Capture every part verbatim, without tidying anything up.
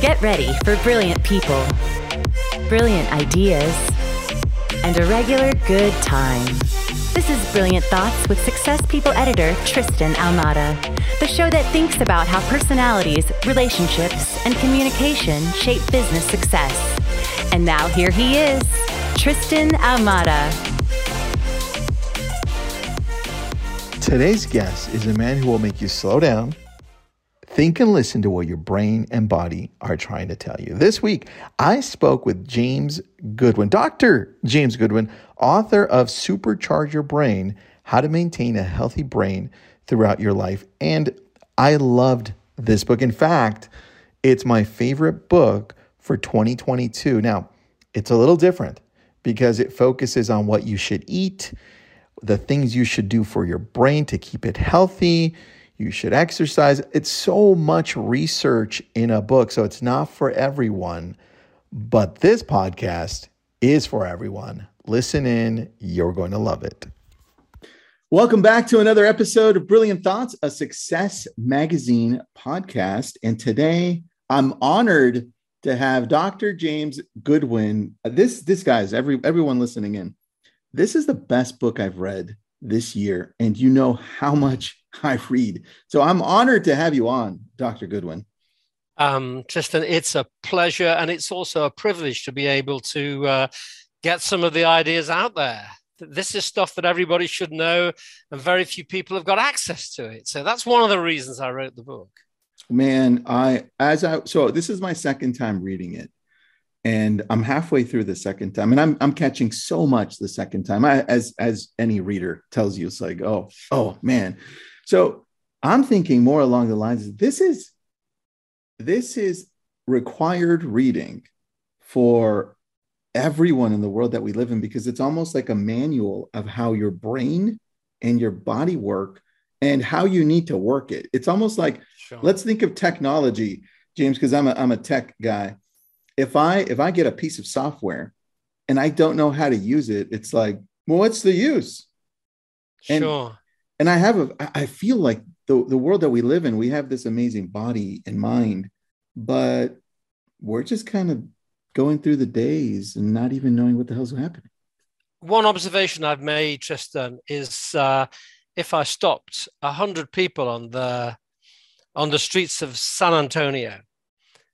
Get ready for brilliant people, brilliant ideas, and a regular good time. This is Brilliant Thoughts with Success People editor Tristan Almada, the show that thinks about how personalities, relationships, and communication shape business success. And now here he is, Tristan Almada. Today's guest is a man who will make you slow down, think and listen to what your brain and body are trying to tell you. This week, I spoke with James Goodwin, Doctor James Goodwin, author of Supercharge Your Brain, How to Maintain a Healthy Brain Throughout Your Life. And I loved this book. In fact, it's my favorite book for twenty twenty-two. Now, it's a little different because it focuses on what you should eat, the things you should do for your brain to keep it healthy. You should exercise. It's so much research in a book, so it's not for everyone. But this podcast is for everyone. Listen in. You're going to love it. Welcome back to another episode of Brilliant Thoughts, a Success Magazine podcast. And today I'm honored to have Doctor James Goodwin. This, this guy's every, everyone listening in. This is the best book I've read this year, and you know how much I read. So I'm honored to have you on, Doctor Goodwin. Um, Tristan, it's a pleasure, and it's also a privilege to be able to uh, get some of the ideas out there. This is stuff that everybody should know, and very few people have got access to it. So that's one of the reasons I wrote the book. Man, I as I so this is my second time reading it, and I'm halfway through the second time, and I'm I'm catching so much the second time. I, as as any reader tells you, it's like oh oh man. So I'm thinking more along the lines of this is, this is required reading for everyone in the world that we live in, because it's almost like a manual of how your brain and your body work and how you need to work it. It's almost like, sure. Let's think of technology, James, because I'm a, I'm a tech guy. If I, if I get a piece of software and I don't know how to use it, it's like, well, what's the use? And sure. And I have, a, I feel like the, the world that we live in, we have this amazing body and mind, but we're just kind of going through the days and not even knowing what the hell's happening. One observation I've made, Tristan, is uh, if I stopped one hundred people on the on the streets of San Antonio,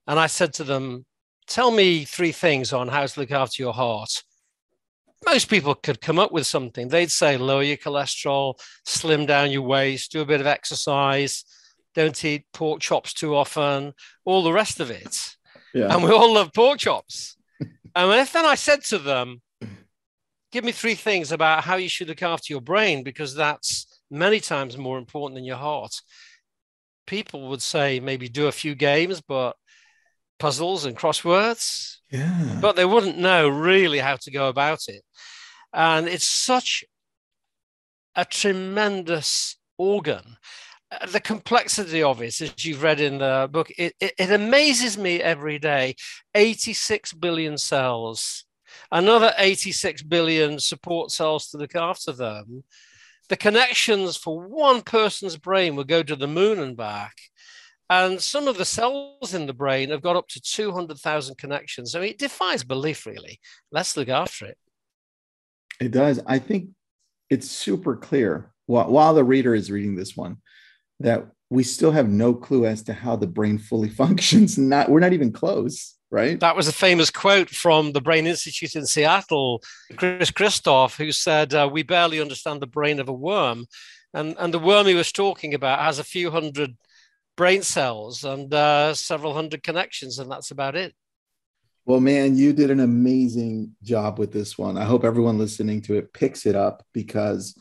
and I said to them, tell me three things on how to look after your heart. Most people could come up with something. They'd say, lower your cholesterol, slim down your waist, do a bit of exercise, don't eat pork chops too often, all the rest of it. Yeah. And we all love pork chops. And if then I said to them, give me three things about how you should look after your brain, because that's many times more important than your heart. People would say maybe do a few games, but puzzles and crosswords. Yeah. But they wouldn't know really how to go about it. And it's such a tremendous organ. The complexity of it, as you've read in the book, it, it, it amazes me every day. eighty-six billion cells, another eighty-six billion support cells to look after them. The connections for one person's brain will go to the moon and back. And some of the cells in the brain have got up to two hundred thousand connections. I mean, it defies belief, really. Let's look after it. It does. I think it's super clear while, while the reader is reading this one that we still have no clue as to how the brain fully functions. Not, we're not even close, right? That was a famous quote from the Brain Institute in Seattle, Chris Christoph, who said, uh, we barely understand the brain of a worm. And, and the worm he was talking about has a few hundred brain cells and uh, several hundred connections, and that's about it. Well, man, you did an amazing job with this one. I hope everyone listening to it picks it up, because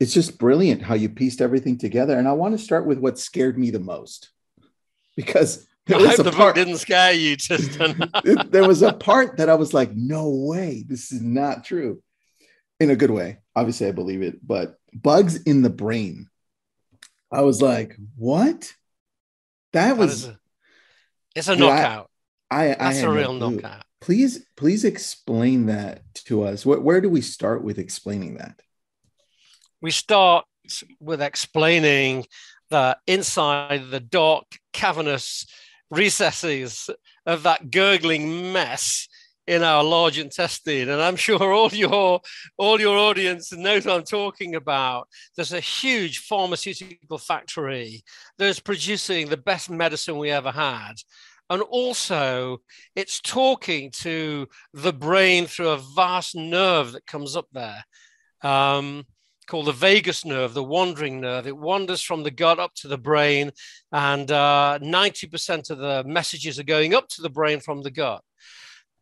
it's just brilliant how you pieced everything together. And I want to start with what scared me the most, because there was I hope a the part book didn't scare you, Tristan. There was a part that I was like, "No way, this is not true." In a good way, obviously, I believe it. But bugs in the brain, I was like, "What?" That was, that is a, it's a knockout. I, I, That's I a real no knockout. Please, please explain that to us. Where, where do we start with explaining that? We start with explaining that inside the dark, cavernous recesses of that gurgling mess in our large intestine. And I'm sure all your all your audience knows what I'm talking about. There's a huge pharmaceutical factory that's producing the best medicine we ever had. And also, it's talking to the brain through a vast nerve that comes up there, um, called the vagus nerve, the wandering nerve. It wanders from the gut up to the brain, and uh, ninety percent of the messages are going up to the brain from the gut.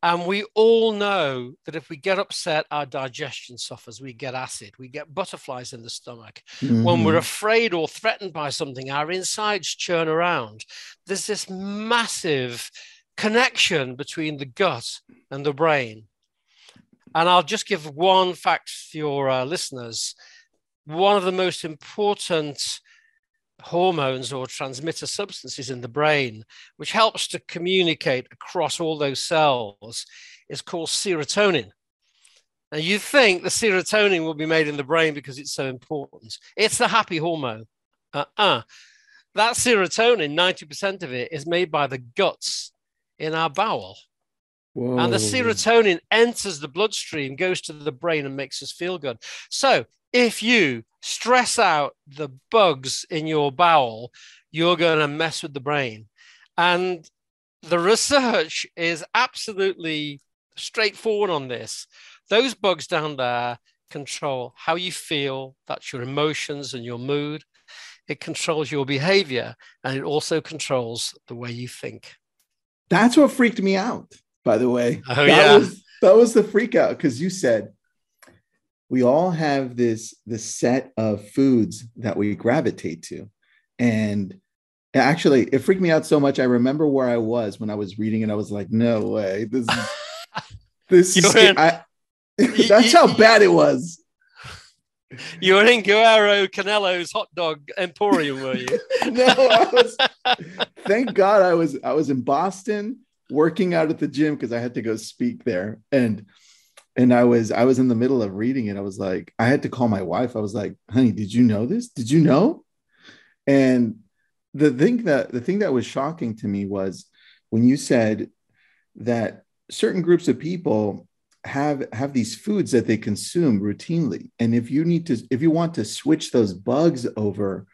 And we all know that if we get upset, our digestion suffers. We get acid. We get butterflies in the stomach. Mm. When we're afraid or threatened by something, our insides churn around. There's this massive connection between the gut and the brain. And I'll just give one fact for your uh, listeners. One of the most important hormones or transmitter substances in the brain, which helps to communicate across all those cells, is called serotonin. Now, you think the serotonin will be made in the brain because it's so important. It's the happy hormone. Uh-uh. That serotonin, ninety percent of it, is made by the guts in our bowel. Whoa. And the serotonin enters the bloodstream, goes to the brain, and makes us feel good. So if you stress out the bugs in your bowel, you're going to mess with the brain. And the research is absolutely straightforward on this. Those bugs down there control how you feel. That's your emotions and your mood. It controls your behavior, and it also controls the way you think. That's what freaked me out, by the way. Oh, that yeah. Was, that was the freak out, because you said, we all have this, this set of foods that we gravitate to. And actually, it freaked me out so much. I remember where I was when I was reading, and I was like, no way. This, this is I, that's how bad it was. You were in Guaro Canelo's hot dog emporium, were you? No, I was. Thank God I was, I was in Boston working out at the gym, because I had to go speak there. And And I was I was in the middle of reading it. I was like, I had to call my wife. I was like, honey, did you know this? Did you know? And the thing that the thing that was shocking to me was when you said that certain groups of people have have these foods that they consume routinely. And if you need to, if you want to switch those bugs over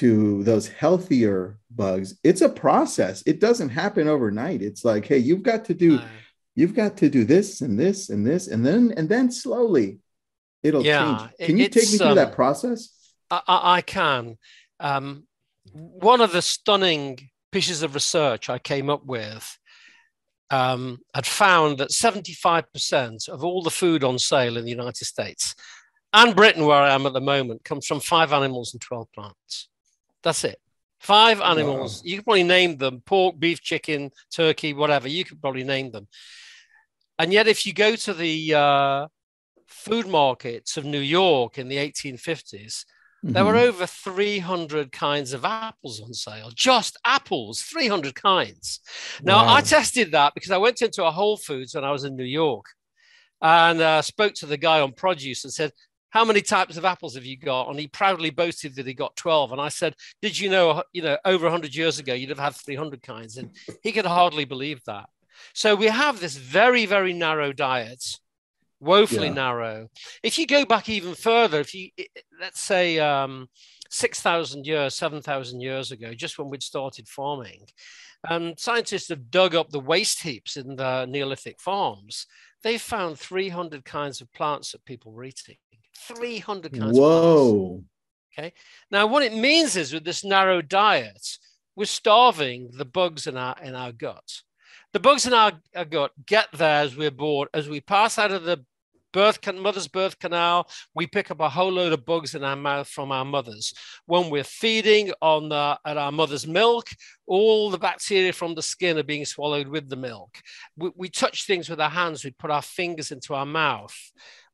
to those healthier bugs, it's a process. It doesn't happen overnight. It's like, hey, you've got to do. You've got to do this and this and this, and then and then slowly it'll yeah, change. Can you take me through um, that process? I, I can. Um, one of the stunning pieces of research I came up with um, had found that seventy-five percent of all the food on sale in the United States and Britain, where I am at the moment, comes from five animals and twelve plants. That's it. Five animals. Wow. You could probably name them: pork, beef, chicken, turkey, whatever. You could probably name them. And yet, if you go to the uh, food markets of New York in the eighteen fifties, mm-hmm. there were over three hundred kinds of apples on sale, just apples, three hundred kinds. Now, wow. I tested that because I went into a Whole Foods when I was in New York and uh, spoke to the guy on produce and said, how many types of apples have you got? And he proudly boasted that he got twelve. And I said, did you know, you know, over one hundred years ago, you'd have had three hundred kinds. And he could hardly believe that. So we have this very, very narrow diet, woefully yeah. narrow. If you go back even further, if you, let's say um, six thousand years, seven thousand years ago, just when we'd started farming, um, scientists have dug up the waste heaps in the Neolithic farms. They found three hundred kinds of plants that people were eating. three hundred kinds. Whoa. Of okay. Now, what it means is, with this narrow diet, we're starving the bugs in our in our gut. The bugs in our, our gut get there as we're born. As we pass out of the birth can, mother's birth canal, we pick up a whole load of bugs in our mouth from our mothers. When we're feeding on the, at our mother's milk, all the bacteria from the skin are being swallowed with the milk. We, we touch things with our hands. We put our fingers into our mouth.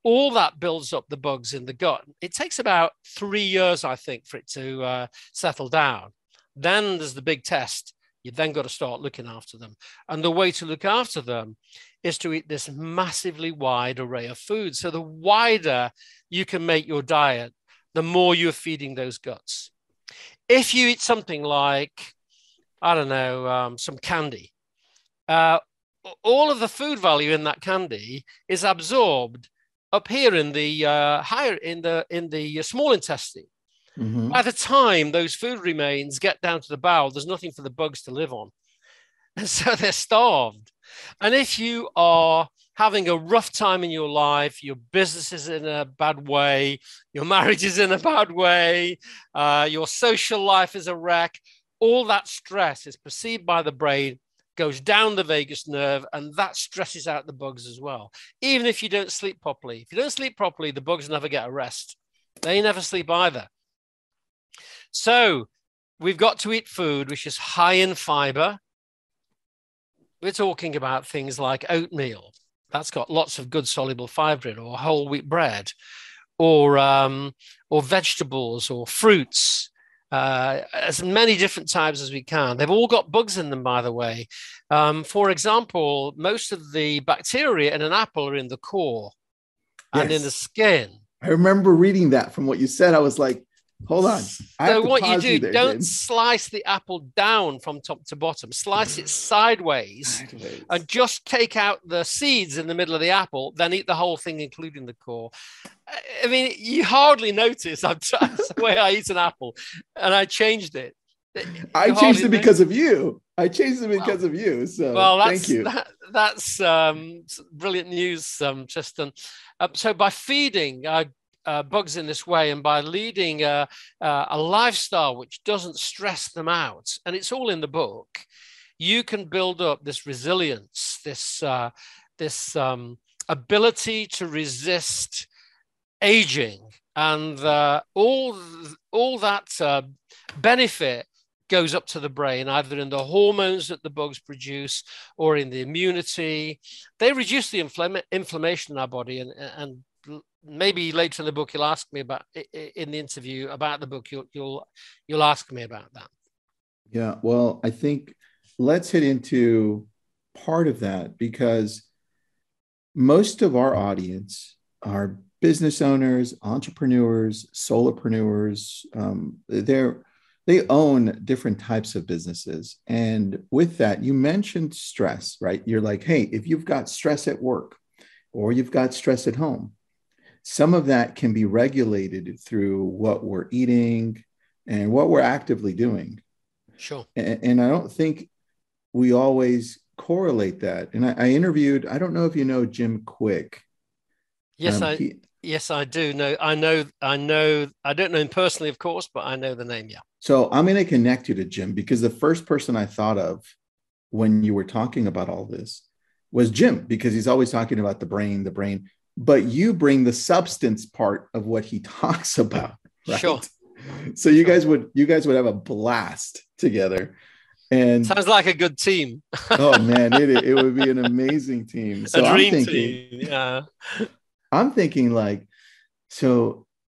All that builds up the bugs in the gut. It takes about three years, I think, for it to uh, settle down. Then there's the big test. You've then got to start looking after them. And the way to look after them is to eat this massively wide array of food. So the wider you can make your diet, the more you're feeding those guts. If you eat something like I don't know, um, some candy. Uh, all of the food value in that candy is absorbed up here in the uh, higher in the in the small intestine. Mm-hmm. By the time those food remains get down to the bowel, there's nothing for the bugs to live on. And so they're starved. And if you are having a rough time in your life, your business is in a bad way, your marriage is in a bad way, uh, your social life is a wreck, all that stress is perceived by the brain, goes down the vagus nerve, and that stresses out the bugs as well. Even if you don't sleep properly, if you don't sleep properly, the bugs never get a rest. They never sleep either. So we've got to eat food which is high in fiber. We're talking about things like oatmeal. That's got lots of good soluble fiber in, or whole wheat bread, or, um, or vegetables, or fruits, uh, as many different types as we can. They've all got bugs in them, by the way. Um, for example, most of the bacteria in an apple are in the core and yes. in the skin. I remember reading that from what you said. I was like, hold on. I so what you do, you there, don't James. slice the apple down from top to bottom. Slice it sideways, sideways and just take out the seeds in the middle of the apple, then eat the whole thing, including the core. I mean, you hardly notice. I've tried the way I eat an apple, and I changed it. You I changed it because notice. of you. I changed it because well, of you. So well, that's, thank you. That, that's um, brilliant news, um, Tristan. Uh, so by feeding... Uh, Uh, bugs in this way, and by leading a, uh, a lifestyle which doesn't stress them out, and it's all in the book, you can build up this resilience, this uh, this um, ability to resist aging, and uh, all all that uh, benefit goes up to the brain, either in the hormones that the bugs produce or in the immunity. They reduce the infl- inflammation in our body, and and maybe later in the book, you'll ask me about in the interview about the book. You'll you'll you'll ask me about that. Yeah, well, I think let's hit into part of that, because most of our audience are business owners, entrepreneurs, solopreneurs. Um, they're they own different types of businesses, and with that, you mentioned stress, right? You're like, hey, if you've got stress at work, or you've got stress at home, some of that can be regulated through what we're eating and what we're actively doing. Sure. And, and I don't think we always correlate that. And I, I interviewed, I don't know if you know Jim Quick. Yes, um, I he, yes, I do. No, I know, I know, I don't know him personally, of course, but I know the name, yeah. So I'm going to connect you to Jim, because the first person I thought of when you were talking about all this was Jim, because he's always talking about the brain, the brain. But you bring the substance part of what he talks about, right? Sure. So you sure. guys would you guys would have a blast together, and sounds like a good team. Oh man, it it would be an amazing team. So a dream I'm thinking, team. Yeah. I'm thinking like, so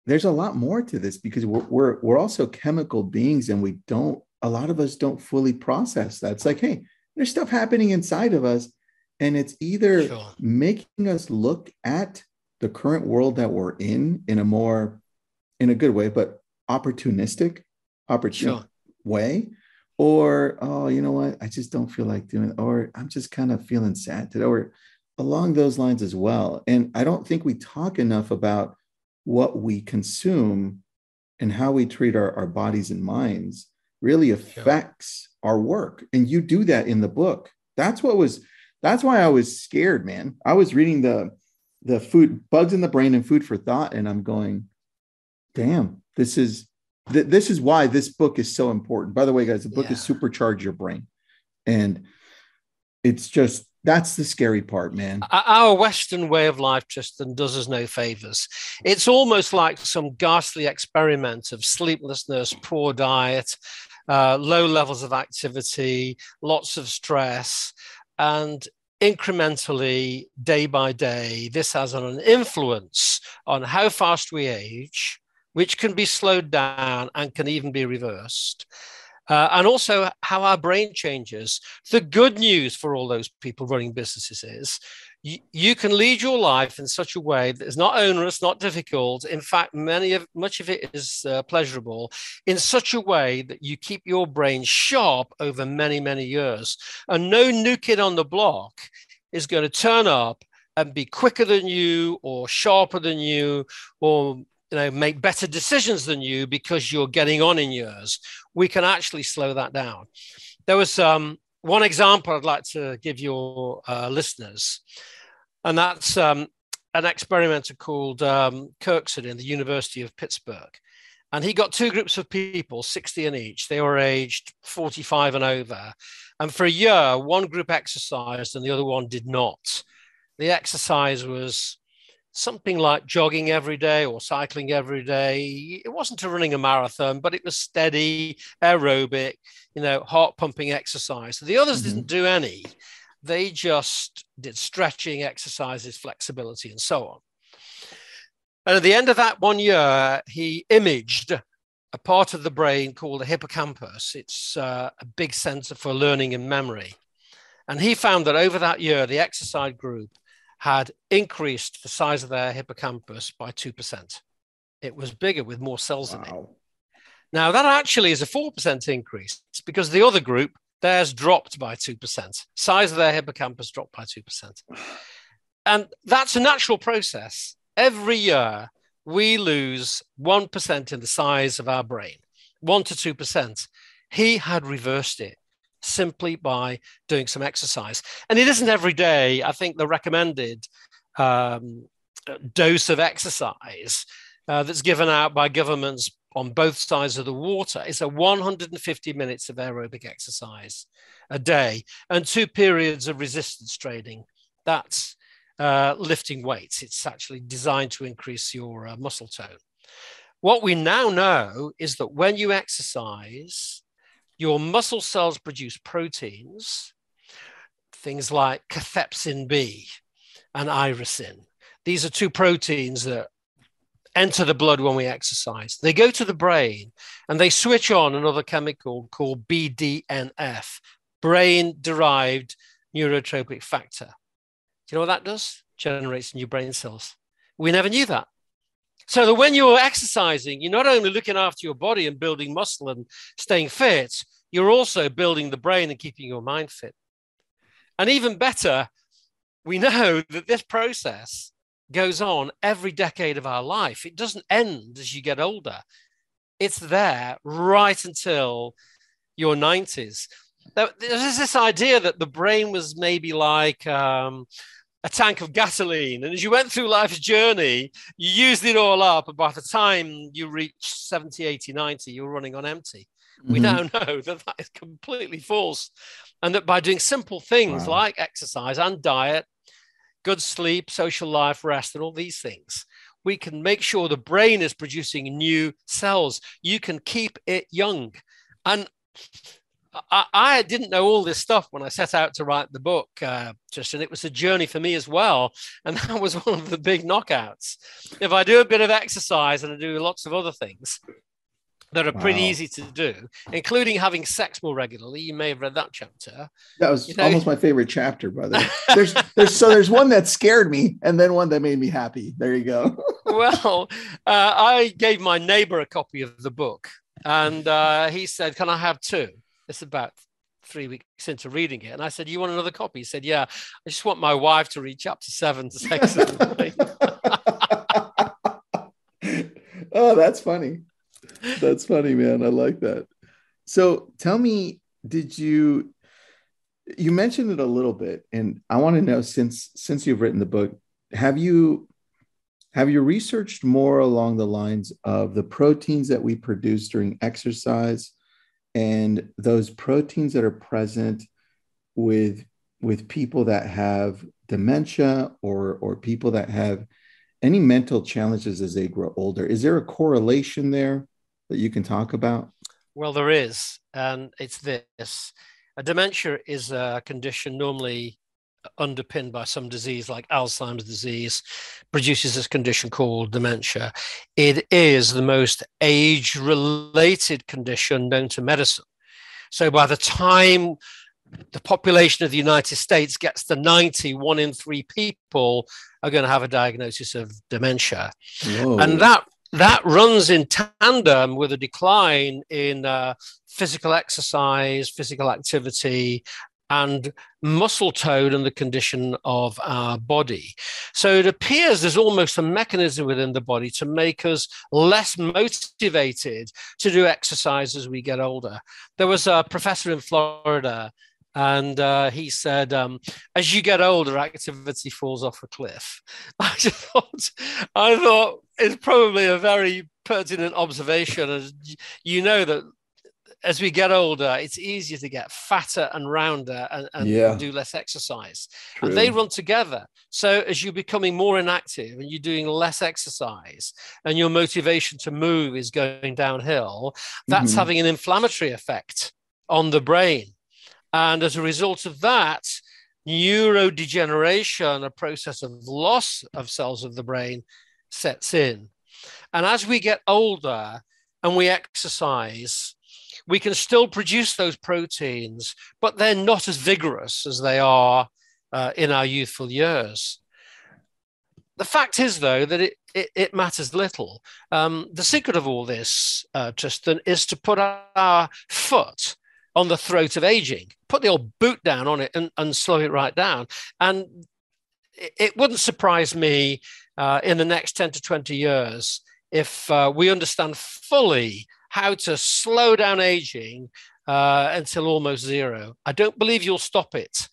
there's a lot more to this, because we're we're we're also chemical beings, and we don't. A lot of us don't fully process that. It's like, hey, there's stuff happening inside of us. And it's either sure. making us look at the current world that we're in, in a more, in a good way, but opportunistic, opportune sure. way, or, oh, you know what, I just don't feel like doing it, or I'm just kind of feeling sad today, or along those lines as well. And I don't think we talk enough about what we consume and how we treat our, our bodies and minds really affects sure. our work. And you do that in the book. That's what was... That's why I was scared, man. I was reading the the food bugs in the brain and food for thought, and I'm going, damn, this is th- this is why this book is so important. By the way, guys, the book yeah. is Supercharge Your Brain, and it's just that's the scary part, man. Our Western way of life, Tristan, does us no favors. It's almost like some ghastly experiment of sleeplessness, poor diet, uh, low levels of activity, lots of stress. And incrementally, day by day, this has an influence on how fast we age, which can be slowed down and can even be reversed. uh, and also how our brain changes. The good news for all those people running businesses is you, you can lead your life in such a way that is not onerous, not difficult. In fact, many of much of it is uh, pleasurable, in such a way that you keep your brain sharp over many, many years. And no new kid on the block is going to turn up and be quicker than you or sharper than you or you know, make better decisions than you because you're getting on in years. We can actually slow that down. There was um, one example I'd like to give your uh, listeners, and that's um, an experimenter called um, Kirkson in the University of Pittsburgh. And he got two groups of people, sixty in each. They were aged forty-five and over. And for a year, one group exercised and the other one did not. The exercise was something like jogging every day or cycling every day. It wasn't a running a marathon, but it was steady, aerobic, you know, heart pumping exercise. The others mm-hmm. didn't do any. They just did stretching exercises, flexibility, and so on. And at the end of that one year, he imaged a part of the brain called the hippocampus. It's uh, a big center for learning and memory. And he found that over that year, the exercise group had increased the size of their hippocampus by two percent. It was bigger with more cells wow. in it. Now, that actually is a four percent increase because the other group, theirs dropped by two percent. Size of their hippocampus dropped by two percent. And that's a natural process. Every year, we lose one percent in the size of our brain, one to two percent. He had reversed it simply by doing some exercise. And it isn't every day. I think the recommended um, dose of exercise uh, that's given out by governments on both sides of the water is a one hundred fifty minutes of aerobic exercise a day and two periods of resistance training. That's uh, lifting weights. It's actually designed to increase your uh, muscle tone. What we now know is that when you exercise, your muscle cells produce proteins, things like cathepsin B and irisin. These are two proteins that enter the blood when we exercise. They go to the brain and they switch on another chemical called B D N F, brain-derived neurotropic factor. Do you know what that does? Generates new brain cells. We never knew that. So that when you're exercising, you're not only looking after your body and building muscle and staying fit, you're also building the brain and keeping your mind fit. And even better, we know that this process goes on every decade of our life. It doesn't end as you get older. It's there right until your nineties. Now, there's this idea that the brain was maybe like um, a tank of gasoline. And as you went through life's journey, you used it all up. And by the time you reached seventy, eighty, ninety, you were running on empty. Mm-hmm. We now know that that is completely false. And that by doing simple things wow. like exercise and diet, good sleep, social life, rest, and all these things, we can make sure the brain is producing new cells. You can keep it young. And I, I didn't know all this stuff when I set out to write the book, uh, Tristan. It was a journey for me as well. And that was one of the big knockouts. If I do a bit of exercise and I do lots of other things that are wow. pretty easy to do, including having sex more regularly. You may have read that chapter. That was you know, almost my favorite chapter, by the way. There's, there's, so there's one that scared me and then one that made me happy. There you go. Well, uh, I gave my neighbor a copy of the book and uh, he said, can I have two? It's about three weeks into reading it. And I said, you want another copy? He said, yeah, I just want my wife to read chapter seven to sex. Oh, that's funny. That's funny, man. I like that. So tell me, did you, you mentioned it a little bit, and I want to know, since, since you've written the book, have you, have you researched more along the lines of the proteins that we produce during exercise and those proteins that are present with, with people that have dementia or, or people that have any mental challenges as they grow older? Is there a correlation there that you can talk about? Well, there is, and it's this. A dementia is a condition normally underpinned by some disease like Alzheimer's disease, produces this condition called dementia. It is the most age-related condition known to medicine. So by the time the population of the United States gets to ninety, one in three people are going to have a diagnosis of dementia. Whoa. And that that runs in tandem with a decline in uh, physical exercise, physical activity, and muscle tone and the condition of our body. So it appears there's almost a mechanism within the body to make us less motivated to do exercise as we get older. There was a professor in Florida, and uh, he said, um, as you get older, activity falls off a cliff. I just thought, I thought it's probably a very pertinent observation. As you know that as we get older, it's easier to get fatter and rounder and, and yeah. do less exercise. True. And they run together. So as you're becoming more inactive and you're doing less exercise and your motivation to move is going downhill, that's mm-hmm. having an inflammatory effect on the brain. And as a result of that, neurodegeneration, a process of loss of cells of the brain, sets in. And as we get older and we exercise, we can still produce those proteins, but they're not as vigorous as they are uh, in our youthful years. The fact is, though, that it, it, it matters little. Um, the secret of all this, uh, Tristan, is to put our foot on the throat of aging, put the old boot down on it and, and slow it right down. And it, it wouldn't surprise me uh, in the next ten to twenty years if uh, we understand fully how to slow down aging uh, until almost zero. I don't believe you'll stop it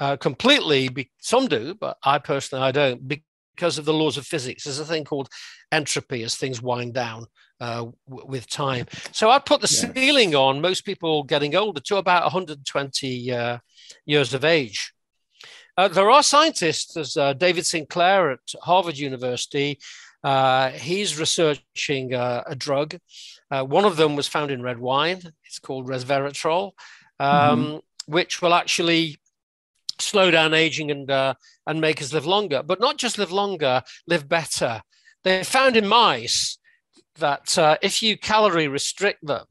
uh, completely. Be- Some do, but I personally, I don't, because of the laws of physics. There's a thing called entropy as things wind down uh, w- with time. So I'd put the yeah. ceiling on most people getting older to about one hundred twenty uh, years of age. Uh, there are scientists, there's uh, David Sinclair at Harvard University. Uh, he's researching uh, a drug. Uh, one of them was found in red wine. It's called resveratrol, um, mm-hmm. which will actually slow down aging and uh, and make us live longer. But not just live longer, live better. They found in mice that uh, if you calorie restrict them,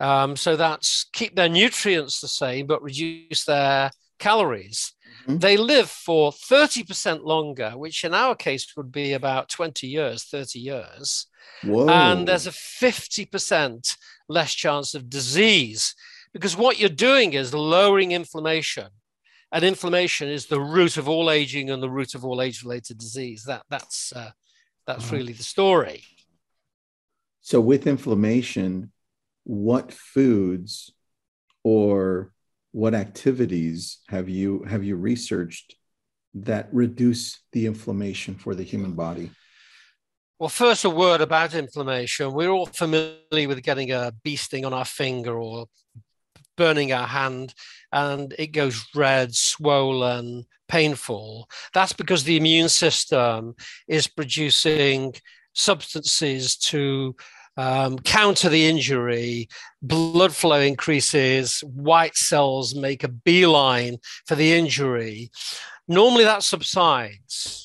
um, so that's keep their nutrients the same but reduce their calories, mm-hmm. they live for thirty percent longer, which in our case would be about twenty years, thirty years. Whoa. And there's a fifty percent less chance of disease, because what you're doing is lowering inflammation, and inflammation is the root of all aging and the root of all age-related disease. That that's uh, that's wow. really the story. So with inflammation, what foods or what activities have you have you researched that reduce the inflammation for the human body? Well, first, a word about inflammation. We're all familiar with getting a bee sting on our finger or burning our hand, and it goes red, swollen, painful. That's because the immune system is producing substances to um, counter the injury. Blood flow increases, white cells make a beeline for the injury. Normally that subsides.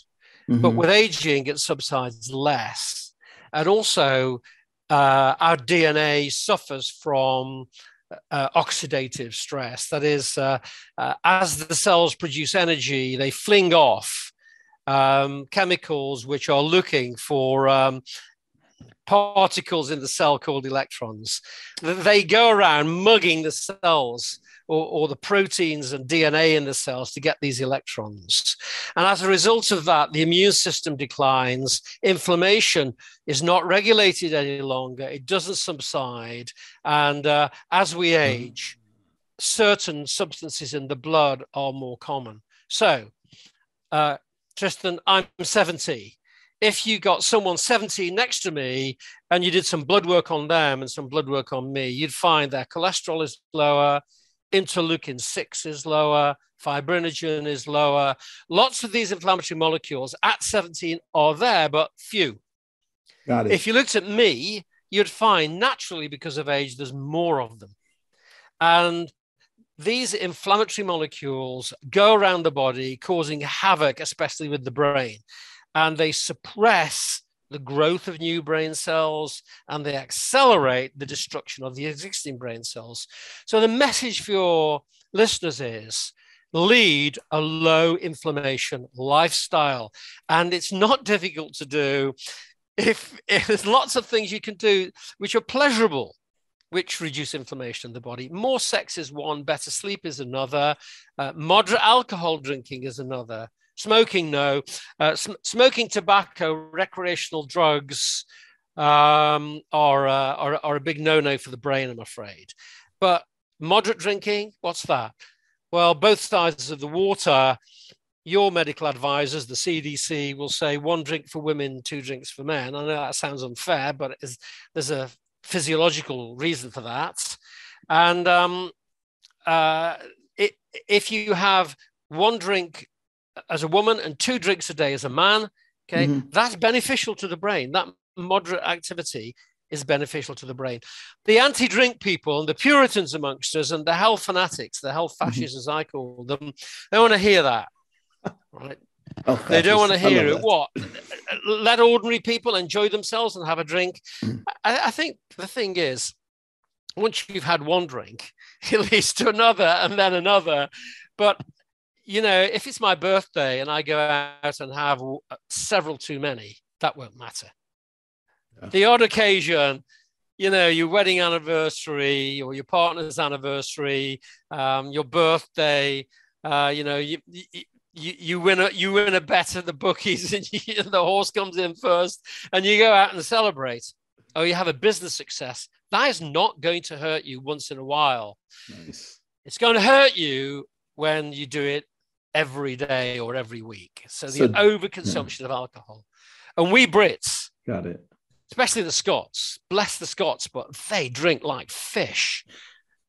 Mm-hmm. But with aging, it subsides less. And also, uh, our D N A suffers from uh, oxidative stress. That is, uh, uh, as the cells produce energy, they fling off um, chemicals which are looking for um, particles in the cell called electrons. They go around mugging the cells or, or the proteins and D N A in the cells to get these electrons. And as a result of that, the immune system declines. Inflammation is not regulated any longer. It doesn't subside. And uh, as we age, certain substances in the blood are more common. So, uh, Tristan, I'm seventy. If you got someone seventy next to me and you did some blood work on them and some blood work on me, you'd find their cholesterol is lower, interleukin six is lower, fibrinogen is lower. Lots of these inflammatory molecules at seventeen are there, but few. Got it. If you looked at me, you'd find naturally because of age, there's more of them. And these inflammatory molecules go around the body causing havoc, especially with the brain. And they suppress the growth of new brain cells, and they accelerate the destruction of the existing brain cells. So the message for your listeners is lead a low inflammation lifestyle. And it's not difficult to do. If, if there's lots of things you can do which are pleasurable, which reduce inflammation in the body. More sex is one, better sleep is another, uh, moderate alcohol drinking is another, smoking, no, uh, sm smoking tobacco, recreational drugs um, are, uh, are, are a big no-no for the brain, I'm afraid. But moderate drinking, what's that? Well, both sides of the water, your medical advisors, the C D C, will say one drink for women, two drinks for men. I know that sounds unfair, but it is, there's a physiological reason for that. And um, uh, it, if you have one drink as a woman and two drinks a day as a man, okay, mm-hmm. that's beneficial to the brain. That moderate activity is beneficial to the brain. The anti-drink people and the Puritans amongst us and the health fanatics, the health fascists, mm-hmm. as I call them, they want to hear that. Right? Oh, they don't want to hear it. That. What? Let ordinary people enjoy themselves and have a drink. Mm. I, I think the thing is, once you've had one drink, it leads to another and then another. But, you know, if it's my birthday and I go out and have several too many, that won't matter. Yeah. The odd occasion, you know, your wedding anniversary or your partner's anniversary, um, your birthday, uh, you know, you... you You, you win a you win a bet at the bookies, and, you, and the horse comes in first, and you go out and celebrate. Oh, you have a business success. That is not going to hurt you once in a while. Nice. It's going to hurt you when you do it every day or every week. So the so, overconsumption yeah. of alcohol, and we Brits got it, especially the Scots. Bless the Scots, but they drink like fish.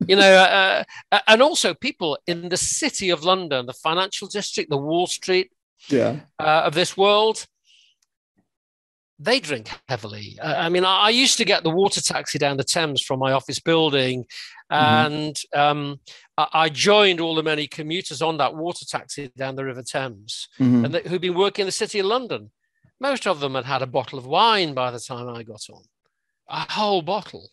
You know, uh, and also people in the city of London, the financial district, the Wall Street yeah. uh, of this world, they drink heavily. Uh, I mean, I, I used to get the water taxi down the Thames from my office building, and mm-hmm. um, I, I joined all the many commuters on that water taxi down the River Thames mm-hmm. and they, who'd been working in the city of London. Most of them had had a bottle of wine by the time I got on, a whole bottle.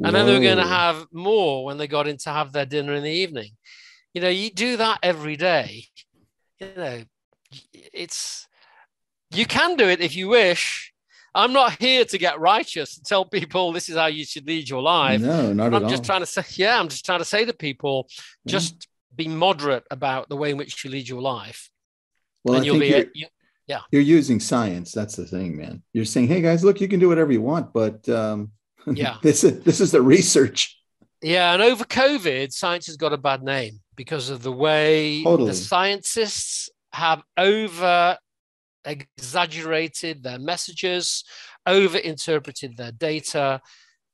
And then they were going to have more when they got in to have their dinner in the evening. You know, you do that every day. You know, it's, you can do it if you wish. I'm not here to get righteous and tell people this is how you should lead your life. No, not at all. I'm just trying to say, yeah, I'm just trying to say to people, just be moderate about the way in which you lead your life. Well, and you'll be, you, yeah. You're using science. That's the thing, man. You're saying, hey guys, look, you can do whatever you want, but, um, yeah, this is this is the research. Yeah, and over COVID, science has got a bad name because of the way totally. the scientists have over exaggerated their messages, over interpreted their data,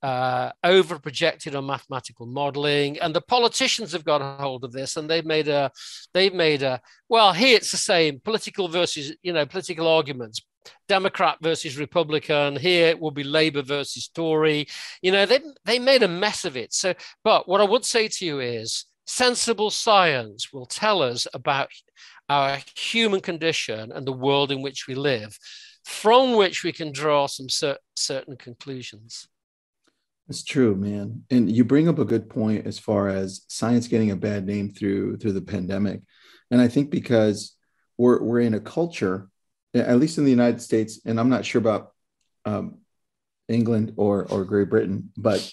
uh, over projected on mathematical modeling, and the politicians have got a hold of this, and they've made a they've made a well here it's the same political versus you know political arguments. Democrat versus Republican. Here it will be Labour versus Tory. You know, they, they made a mess of it. So, but what I would say to you is sensible science will tell us about our human condition and the world in which we live, from which we can draw some cer certain conclusions. That's true, man. And you bring up a good point as far as science getting a bad name through, through the pandemic. And I think because we're, we're in a culture, at least in the United States, and I'm not sure about um, England or, or Great Britain, but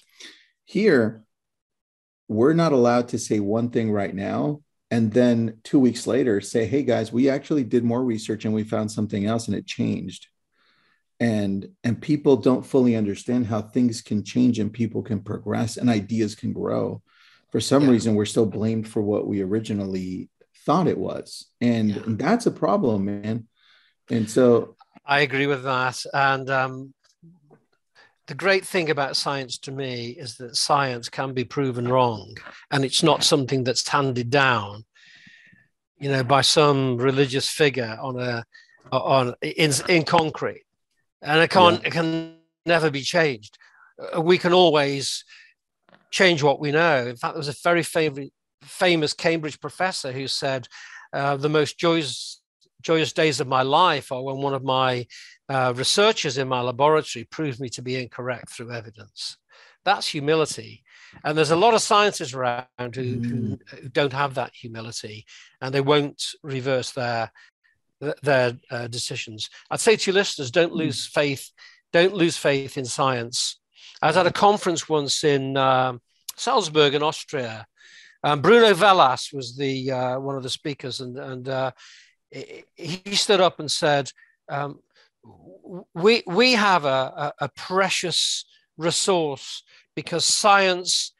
here we're not allowed to say one thing right now and then two weeks later say, hey guys, we actually did more research and we found something else and it changed. And, and people don't fully understand how things can change and people can progress and ideas can grow. For some yeah. reason, we're still blamed for what we originally thought it was. And yeah. that's a problem, man. And so I agree with that. And um, the great thing about science to me is that science can be proven wrong, and it's not something that's handed down, you know, by some religious figure on a on in, in concrete. And it can yeah. it can never be changed. We can always change what we know. In fact, there was a very favorite, famous Cambridge professor who said uh, the most joyous. joyous days of my life are when one of my Uh, researchers in my laboratory proved me to be incorrect through evidence. That's humility. And there's a lot of scientists around who, who, who don't have that humility, and they won't reverse their, their uh, decisions. I'd say to your listeners, don't lose faith. Don't lose faith in science. I was at a conference once in um, Salzburg in Austria. Um, Bruno Velas was the uh, one of the speakers, and, and uh, he stood up and said, um, we, we have a, a precious resource because science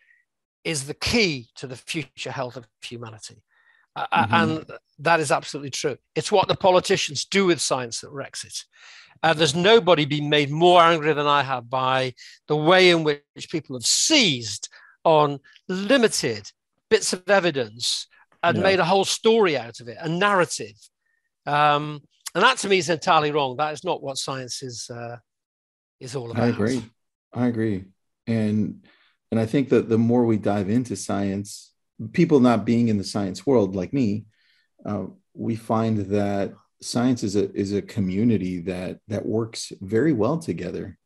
is the key to the future health of humanity. Uh, mm-hmm. And that is absolutely true. It's what the politicians do with science that wrecks it. Uh, there's nobody been made more angry than I have by the way in which people have seized on limited bits of evidence and yeah. made a whole story out of it, a narrative. Um, and that to me is entirely wrong. That is not what science is, uh, is all about. I agree. I agree. And, and I think that the more we dive into science, people not being in the science world like me, uh, we find that science is a is a community that that works very well together,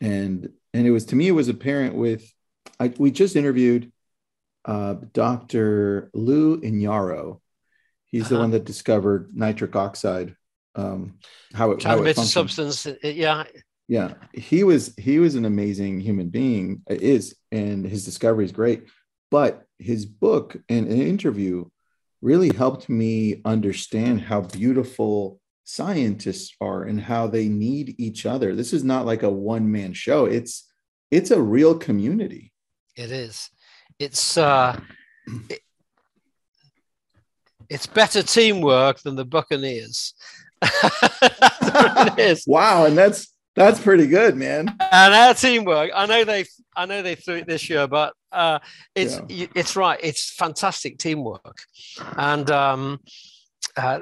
and and it was to me it was apparent with I, we just interviewed uh, Doctor Lou Ignaro. He's uh-huh. the one that discovered nitric oxide. Um, how it how it substance, yeah, yeah. He was he was an amazing human being. It is, and his discovery is great. But his book and an interview really helped me understand how beautiful scientists are and how they need each other. This is not like a one-man show. It's it's a real community. It is. It's uh, it, it's better teamwork than the Buccaneers. It is. Wow, and that's that's pretty good, man. And our teamwork. I know they. I know they threw it this year, but. Uh, it's yeah. it's right. It's fantastic teamwork, and um, uh,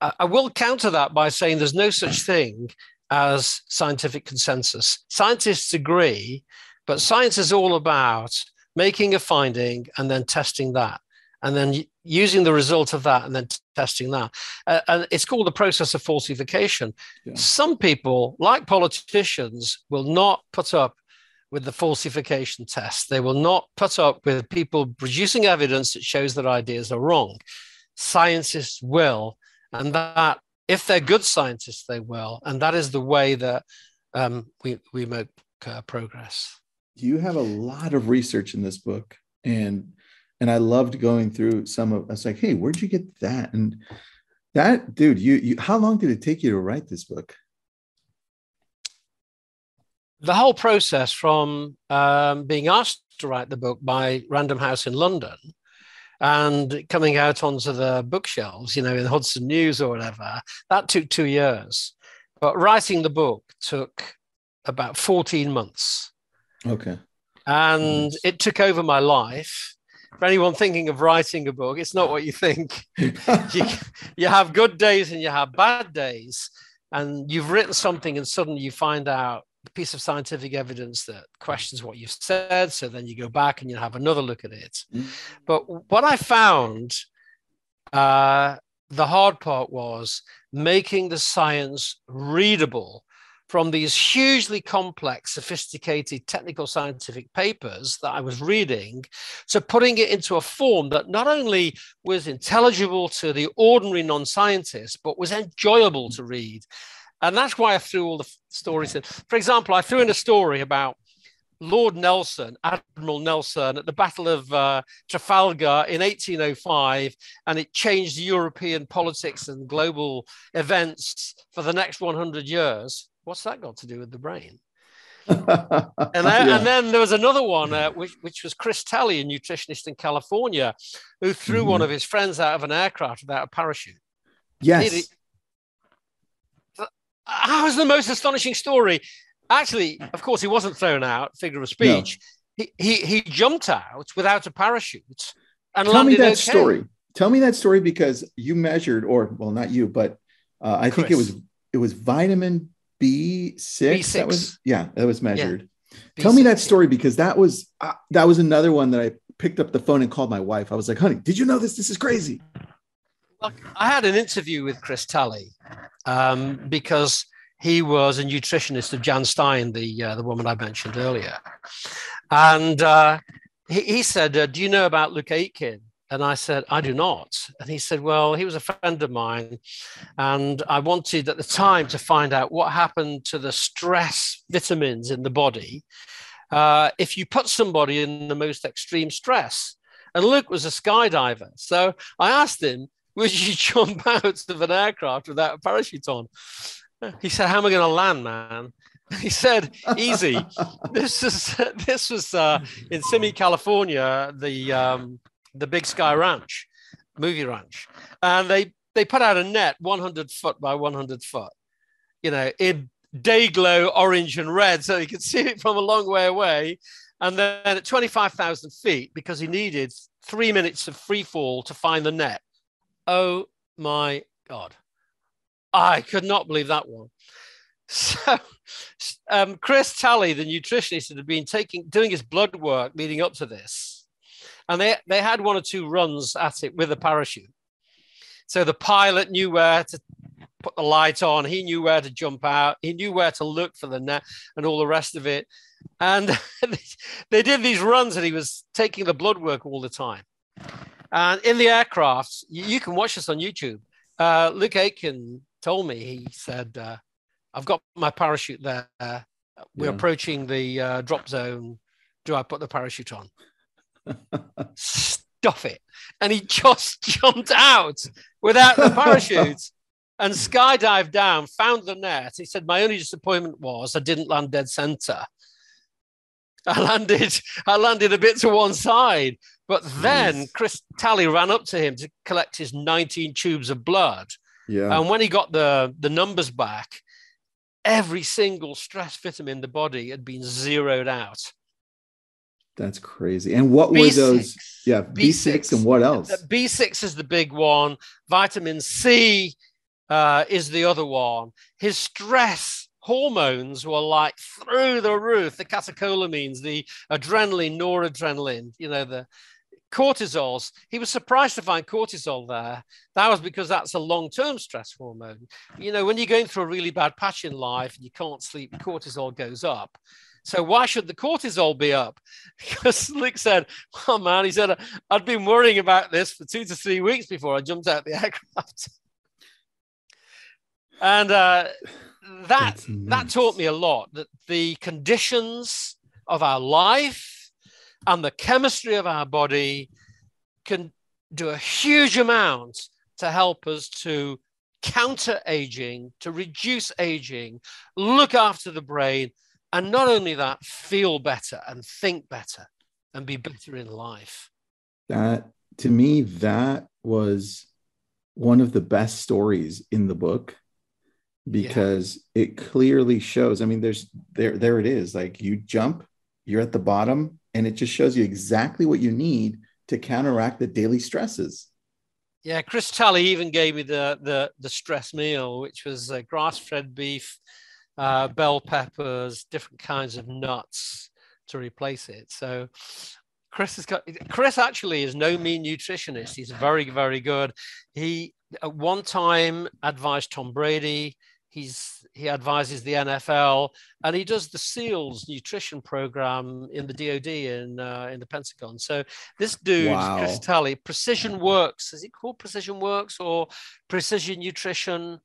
I will counter that by saying there's no such thing as scientific consensus. Scientists agree, but science is all about making a finding and then testing that, and then using the result of that and then t- testing that. Uh, and it's called the process of falsification. Yeah. Some people, like politicians, will not put up with the falsification test. They will not put up with people producing evidence that shows that ideas are wrong. Scientists will, and that if they're good scientists, they will. And that is the way that um, we, we make uh, progress. You have a lot of research in this book. And, and I loved going through some of, I was like, hey, where'd you get that? And that, dude, you, you how long did it take you to write this book? The whole process from um, being asked to write the book by Random House in London and coming out onto the bookshelves, you know, in the Hudson News or whatever, that took two years. But writing the book took about fourteen months. Okay. And nice. It took over my life. For anyone thinking of writing a book, it's not what you think. you, you have good days and you have bad days. And you've written something and suddenly you find out piece of scientific evidence that questions what you've said, so then you go back and you have another look at it. Mm-hmm. But what I found uh, the hard part was making the science readable from these hugely complex, sophisticated technical scientific papers that I was reading, to putting it into a form that not only was intelligible to the ordinary non-scientist, but was enjoyable to read. And that's why I threw all the stories in. For example, I threw in a story about Lord Nelson, Admiral Nelson, at the Battle of uh, Trafalgar in eighteen oh five, and it changed European politics and global events for the next one hundred years. What's that got to do with the brain? and, then, yeah. and then there was another one, uh, which, which was Chris Talley, a nutritionist in California, who threw mm-hmm. one of his friends out of an aircraft without a parachute. Yes. He, That was the most astonishing story. Actually, of course, he wasn't thrown out, figure of speech. No. He, he he jumped out without a parachute and Tell landed me that okay. story. Tell me that story, because you measured, or, well, not you, but uh, I Chris. think it was it was vitamin B six. B six. That was, yeah, that was measured. Yeah. Tell me that story, because that was uh, that was another one that I picked up the phone and called my wife. I was like, honey, did you know this? This is crazy. I had an interview with Chris Talley um, because he was a nutritionist of Jan Stein, the uh, the woman I mentioned earlier. And uh, he, he said, uh, do you know about Luke Aitken? And I said, I do not. And he said, well, he was a friend of mine. And I wanted at the time to find out what happened to the stress vitamins in the body uh, if you put somebody in the most extreme stress. And Luke was a skydiver. So I asked him, would you jump out of an aircraft without a parachute on? He said, how am I going to land, man? He said, easy. This is this was uh, in Simi, California, the um, the Big Sky Ranch, movie ranch. And they, they put out a net one hundred foot by one hundred foot, you know, in day glow orange and red, so you could see it from a long way away. And then at twenty-five thousand feet, because he needed three minutes of free fall to find the net. Oh, my God. I could not believe that one. So um, Chris Talley, the nutritionist, had been taking, doing his blood work leading up to this. And they, they had one or two runs at it with a parachute. So the pilot knew where to put the light on. He knew where to jump out. He knew where to look for the net and all the rest of it. And they did these runs and he was taking the blood work all the time. And in the aircraft, you, you can watch this on YouTube. Uh, Luke Aitken told me, he said, uh, I've got my parachute there. We're yeah. approaching the uh, drop zone. Do I put the parachute on? Stuff it. And he just jumped out without the parachute and skydived down, found the net. He said, my only disappointment was I didn't land dead center. I landed, I landed a bit to one side. But then Chris Talley ran up to him to collect his nineteen tubes of blood. Yeah. And when he got the, the numbers back, every single stress vitamin in the body had been zeroed out. That's crazy. And what B six, were those? Yeah, B six, B six and what else? B six is the big one. Vitamin C uh, is the other one. His stress hormones were like through the roof, the catecholamines, the adrenaline, noradrenaline, you know, the cortisols. He was surprised to find cortisol there. That was because that's a long-term stress hormone. You know, when you're going through a really bad patch in life and you can't sleep, cortisol goes up. So why should the cortisol be up? Because Luke said, oh man, he said, I'd been worrying about this for two to three weeks before I jumped out the aircraft. And uh, that that taught me a lot, that the conditions of our life and the chemistry of our body can do a huge amount to help us to counter aging, to reduce aging, look after the brain, and not only that, feel better and think better and be better in life. That, to me, that was one of the best stories in the book. Because yeah. it clearly shows, I mean, there's there, there it is. Like you jump, you're at the bottom, and it just shows you exactly what you need to counteract the daily stresses. Yeah, Chris Talley even gave me the the, the stress meal, which was uh, grass-fed beef, uh, bell peppers, different kinds of nuts to replace it. So Chris has got Chris actually is no mean nutritionist. He's very, very good. He at one time advised Tom Brady. He's, he advises the N F L, and he does the SEALs nutrition program in the D O D in uh, in the Pentagon. So this dude, wow. Chris Talley, Precision Works. Is it called Precision Works or Precision Nutrition?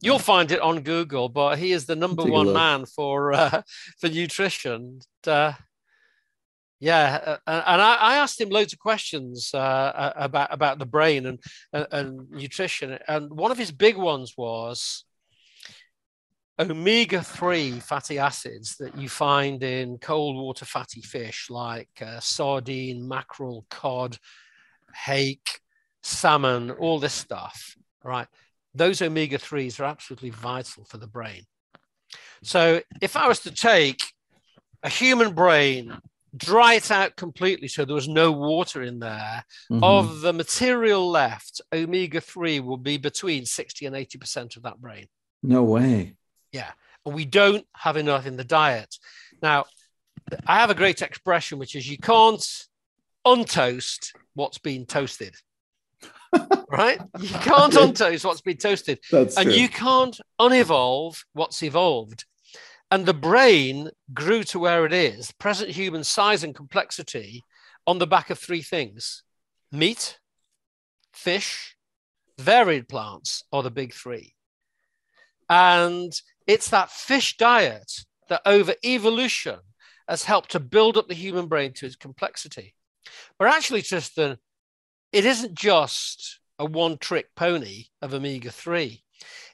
You'll find it on Google, but he is the number Take one man for uh, for nutrition. Uh, yeah, uh, and I, I asked him loads of questions uh, about about the brain and, and and nutrition, and one of his big ones was omega three fatty acids that you find in cold water fatty fish like uh, sardine, mackerel, cod, hake, salmon, all this stuff, right? Those omega threes are absolutely vital for the brain. So if I was to take a human brain, dry it out completely so there was no water in there, mm-hmm. of the material left, omega three will be between sixty and eighty percent of that brain. No way. Yeah. We don't have enough in the diet. Now, I have a great expression, which is you can't untoast what's been toasted. Right? You can't untoast what's been toasted. That's and true. You can't unevolve what's evolved. And the brain grew to where it is, present human size and complexity, on the back of three things: meat, fish, varied plants are the big three. And it's that fish diet that over evolution has helped to build up the human brain to its complexity. But actually, Tristan, it isn't just a one-trick pony of omega three.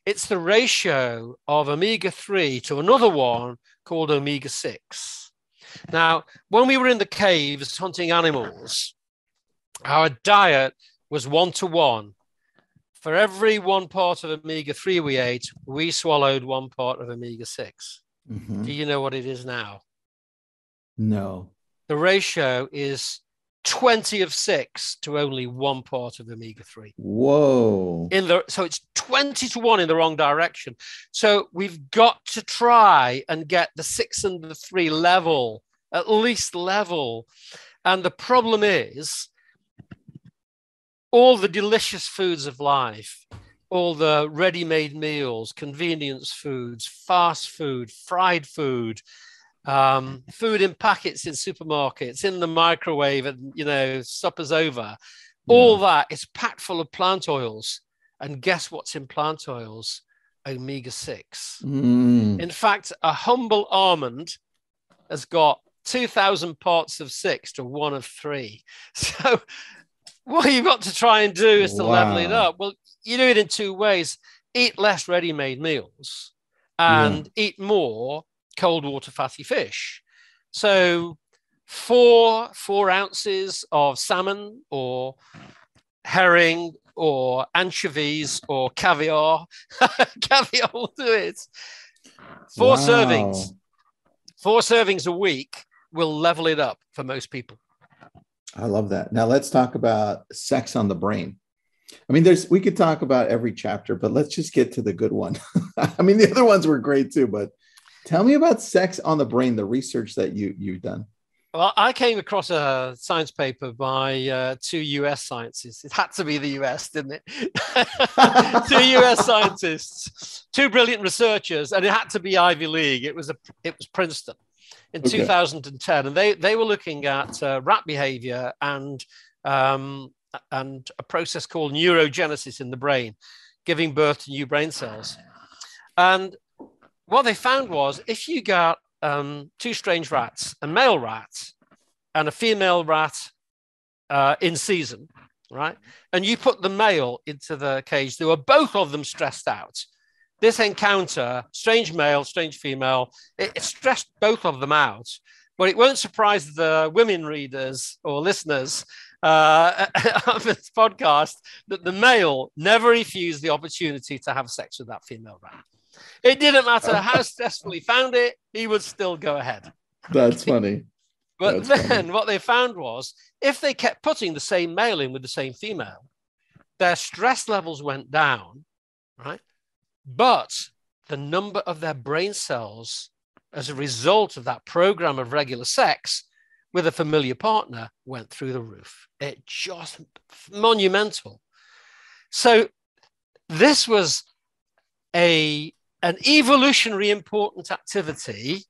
It's the ratio of omega three to another one called omega six. Now, when we were in the caves hunting animals, our diet was one to one. For every one part of omega three we ate, we swallowed one part of omega six. Mm-hmm. Do you know what it is now? No. The ratio is twenty of six to only one part of omega three. Whoa. In the, so it's twenty to one in the wrong direction. So we've got to try and get the six and the three level, at least level. And the problem is all the delicious foods of life, all the ready-made meals, convenience foods, fast food, fried food, Um, food in packets in supermarkets, in the microwave, and, you know, supper's over. Yeah. All that is packed full of plant oils. And guess what's in plant oils? omega six. Mm. In fact, a humble almond has got two thousand parts of six to one of three. So what you've got to try and do is to wow. level it up. Well, you do it in two ways. Eat less ready-made meals and yeah. eat more cold water fatty fish. So four four ounces of salmon or herring or anchovies or caviar. Caviar will do it. Four wow. servings. Four servings a week will level it up for most people. I love that. Now let's talk about sex on the brain. I mean, there's we could talk about every chapter, but let's just get to the good one. I mean, the other ones were great too, but tell me about sex on the brain, the research that you, you've done. Well, I came across a science paper by uh, two U S scientists. It had to be the U S, didn't it? Two U S scientists, two brilliant researchers, and it had to be Ivy League. It was a, it was Princeton in okay. two thousand ten. And they, they were looking at uh, rat behavior and, um, and a process called neurogenesis in the brain, giving birth to new brain cells. And what they found was if you got um, two strange rats, a male rat and a female rat uh, in season, right? And you put the male into the cage, they were both of them stressed out. This encounter, strange male, strange female, it, it stressed both of them out. But it won't surprise the women readers or listeners uh, of this podcast that the male never refused the opportunity to have sex with that female rat. It didn't matter how stressful he found it, he would still go ahead. That's funny. But That's then funny. What they found was if they kept putting the same male in with the same female, their stress levels went down, right? But the number of their brain cells as a result of that program of regular sex with a familiar partner went through the roof. It just monumental. So this was a... an evolutionary important activity.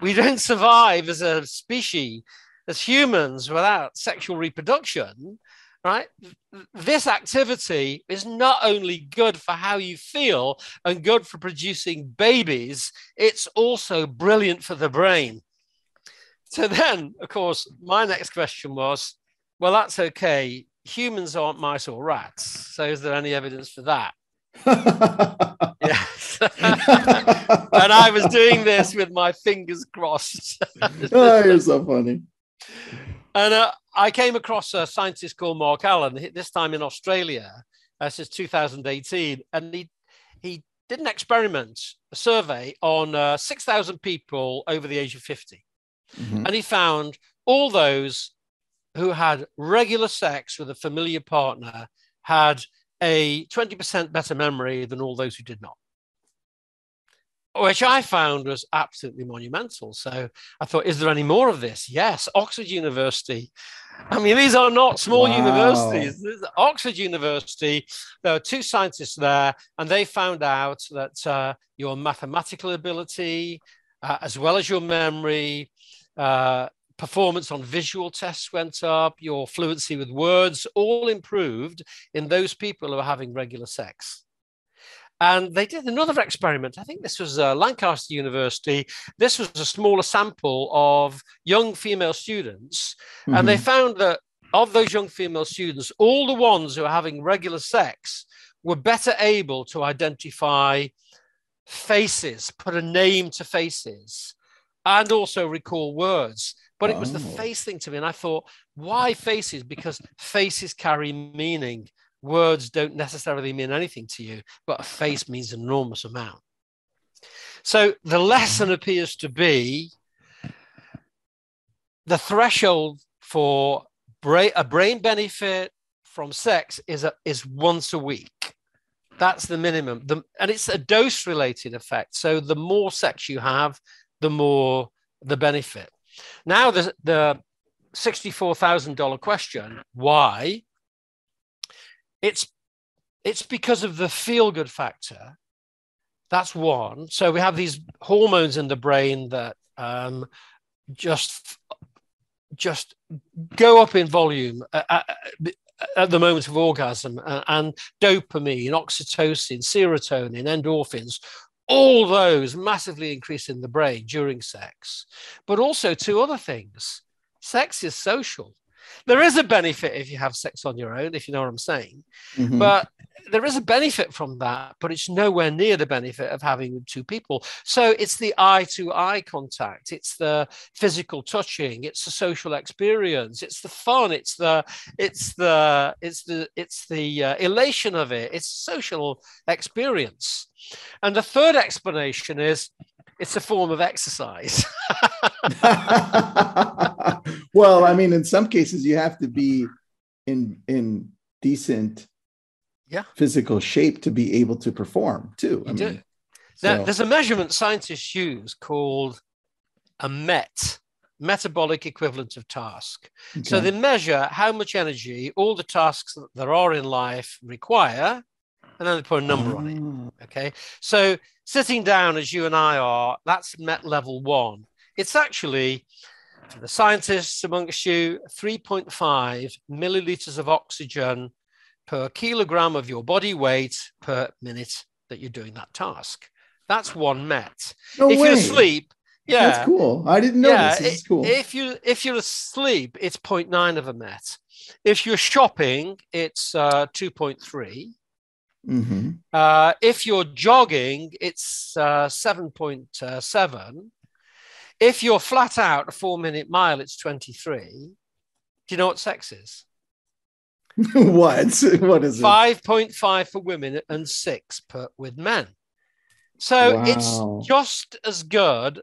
We don't survive as a species, as humans, without sexual reproduction, right? This activity is not only good for how you feel and good for producing babies, it's also brilliant for the brain. So then, of course, my next question was, well, that's okay. Humans aren't mice or rats. So is there any evidence for that? Yes. And I was doing this with my fingers crossed. Oh, you're so funny. And uh, I came across a scientist called Mark Allen, this time in Australia, uh, since two thousand eighteen. And he, he did an experiment, a survey on uh, six thousand people over the age of fifty. Mm-hmm. And he found all those who had regular sex with a familiar partner had a twenty percent better memory than all those who did not. which I found was absolutely monumental. So I thought, is there any more of this? Yes, Oxford University. I mean, these are not small wow. universities. This is Oxford University, there were two scientists there, and they found out that uh, your mathematical ability, uh, as well as your memory, uh, performance on visual tests went up, your fluency with words, all improved in those people who are having regular sex. And they did another experiment. I think this was uh, Lancaster University. This was a smaller sample of young female students. Mm-hmm. And they found that of those young female students, all the ones who were having regular sex were better able to identify faces, put a name to faces, and also recall words. But it was oh. the face thing to me. And I thought, why faces? Because faces carry meaning. Words don't necessarily mean anything to you, but a face means an enormous amount. So the lesson appears to be the threshold for bra a brain benefit from sex is, a, is once a week. That's the minimum. The, and it's a dose-related effect. So the more sex you have, the more the benefit. Now the, the sixty-four thousand dollar question, why? It's, it's because of the feel-good factor. That's one. So we have these hormones in the brain that um, just, just go up in volume at, at the moment of orgasm, and, and dopamine, oxytocin, serotonin, endorphins, all those massively increase in the brain during sex. But also two other things. Sex is social. There is a benefit if you have sex on your own, if you know what I'm saying. Mm-hmm. But there is a benefit from that, but it's nowhere near the benefit of having two people. So it's the eye-to-eye contact. It's the physical touching. It's the social experience. It's the fun. It's the it's the it's the it's the uh, elation of it. It's social experience. And the third explanation is it's a form of exercise. Well, I mean, in some cases, you have to be in in decent yeah. physical shape to be able to perform, too. You I do. Mean, now, so. There's a measurement scientists use called a M E T, metabolic equivalent of task. Okay. So they measure how much energy all the tasks that there are in life require, and then they put a number oh. on it. Okay, so sitting down, as you and I are, that's M E T level one. It's actually, for the scientists amongst you, three point five milliliters of oxygen per kilogram of your body weight per minute that you're doing that task. That's one M E T. No if way. You're asleep, yeah. That's cool. I didn't know yeah, this. This is cool. If, you, if you're asleep, it's zero point nine of a M E T. If you're shopping, it's uh, two point three. Mm-hmm. uh, if you're jogging, it's uh, seven point seven. If you're flat out a four-minute mile, it's twenty-three. Do you know what sex is? What? What is it? five point five for women and six per, with men. So wow. it's just as good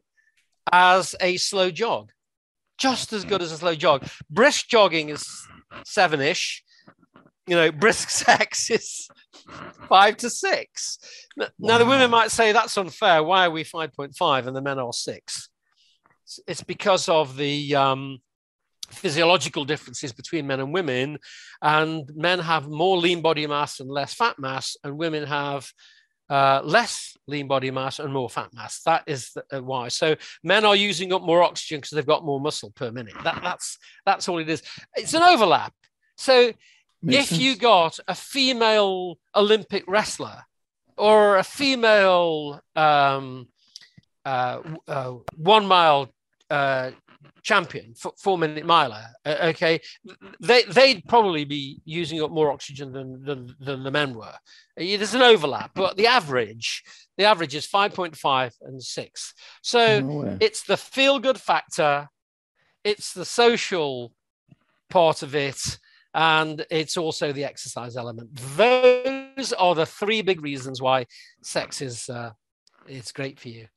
as a slow jog. Just as good as a slow jog. Brisk jogging is seven-ish. You know, brisk sex is five to six. Now, wow. the women might say, that's unfair. Why are we five point five and the men are six? It's because of the um, physiological differences between men and women, and men have more lean body mass and less fat mass, and women have uh, less lean body mass and more fat mass. That is the, uh, why. So men are using up more oxygen because they've got more muscle per minute. That, that's, that's all it is. It's an overlap. So Makes if sense. You got a female Olympic wrestler or a female um, uh, uh, one-mile Uh, champion, four-minute miler, uh, okay, they, they'd probably be using up more oxygen than, than, than the men were. There's an overlap, but the average, the average is five point five and six. So no it's the feel-good factor, it's the social part of it, and it's also the exercise element. Those are the three big reasons why sex is uh, it's great for you.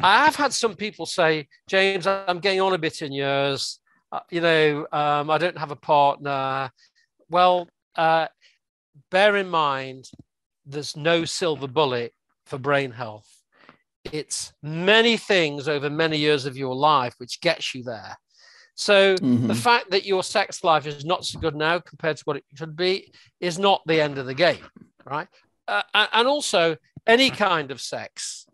I have had some people say, James, I'm getting on a bit in years. Uh, you know, um, I don't have a partner. Well, uh, bear in mind, there's no silver bullet for brain health. it's many things over many years of your life which gets you there. So mm-hmm. the fact that your sex life is not so good now compared to what it should be is not the end of the game, right? Uh, and also any kind of sex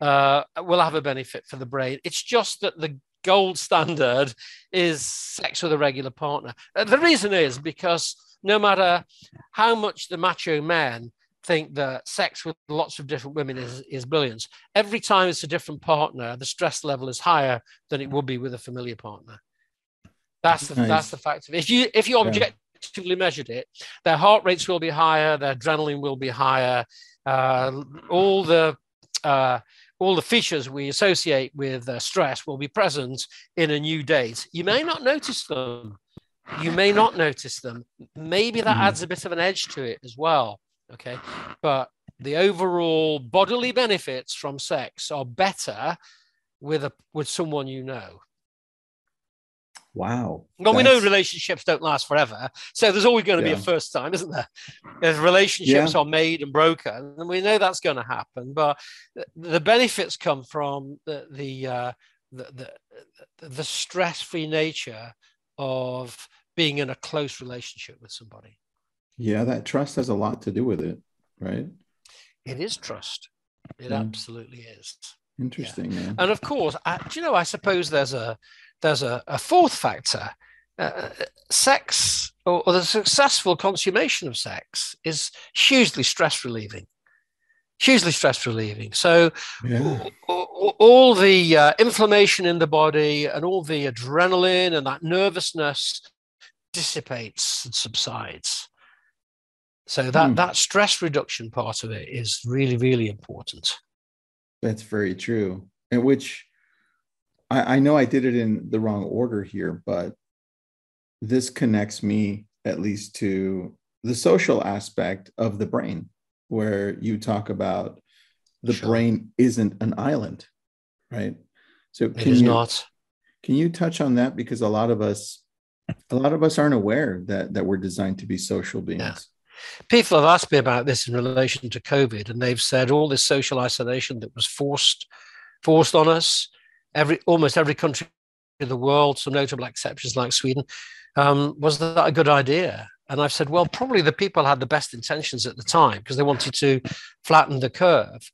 uh, will have a benefit for the brain. It's just that the gold standard is sex with a regular partner. Uh, the reason is because no matter how much the macho men think that sex with lots of different women is, is brilliant, every time it's a different partner, the stress level is higher than it would be with a familiar partner. That's the, nice. that's the fact of it. If you, if you objectively yeah. measured it, their heart rates will be higher, their adrenaline will be higher, uh, all the uh, all the features we associate with uh, stress will be present in a new date. You may not notice them. You may not notice them. Maybe that mm. adds a bit of an edge to it as well. Okay, but the overall bodily benefits from sex are better with a with someone you know. Wow. Well, that's... we know relationships don't last forever, so there's always going to yeah. be a first time, isn't there? As relationships yeah. are made and broken, and we know that's going to happen. But the benefits come from the the uh, the, the, the stress-free nature of being in a close relationship with somebody. Yeah, that trust has a lot to do with it, right? It is trust. It yeah. absolutely is. Interesting. Yeah. Yeah. And of course, I, do you know, I suppose there's a there's a, a fourth factor. Uh, sex or, or the successful consummation of sex is hugely stress relieving. Hugely stress relieving. So yeah. all, all the uh, inflammation in the body and all the adrenaline and that nervousness dissipates and subsides. So that, hmm. that stress reduction part of it is really, really important. That's very true. And which I, I know I did it in the wrong order here, but this connects me at least to the social aspect of the brain, where you talk about the sure. brain isn't an island, right? So can it is you, not. Can you touch on that? Because a lot of us, a lot of us aren't aware that, that we're designed to be social beings. Yeah. People have asked me about this in relation to COVID, and they've said all this social isolation that was forced forced on us, every almost every country in the world, some notable exceptions like Sweden, um, was that a good idea? And I've said, well, probably the people had the best intentions at the time because they wanted to flatten the curve.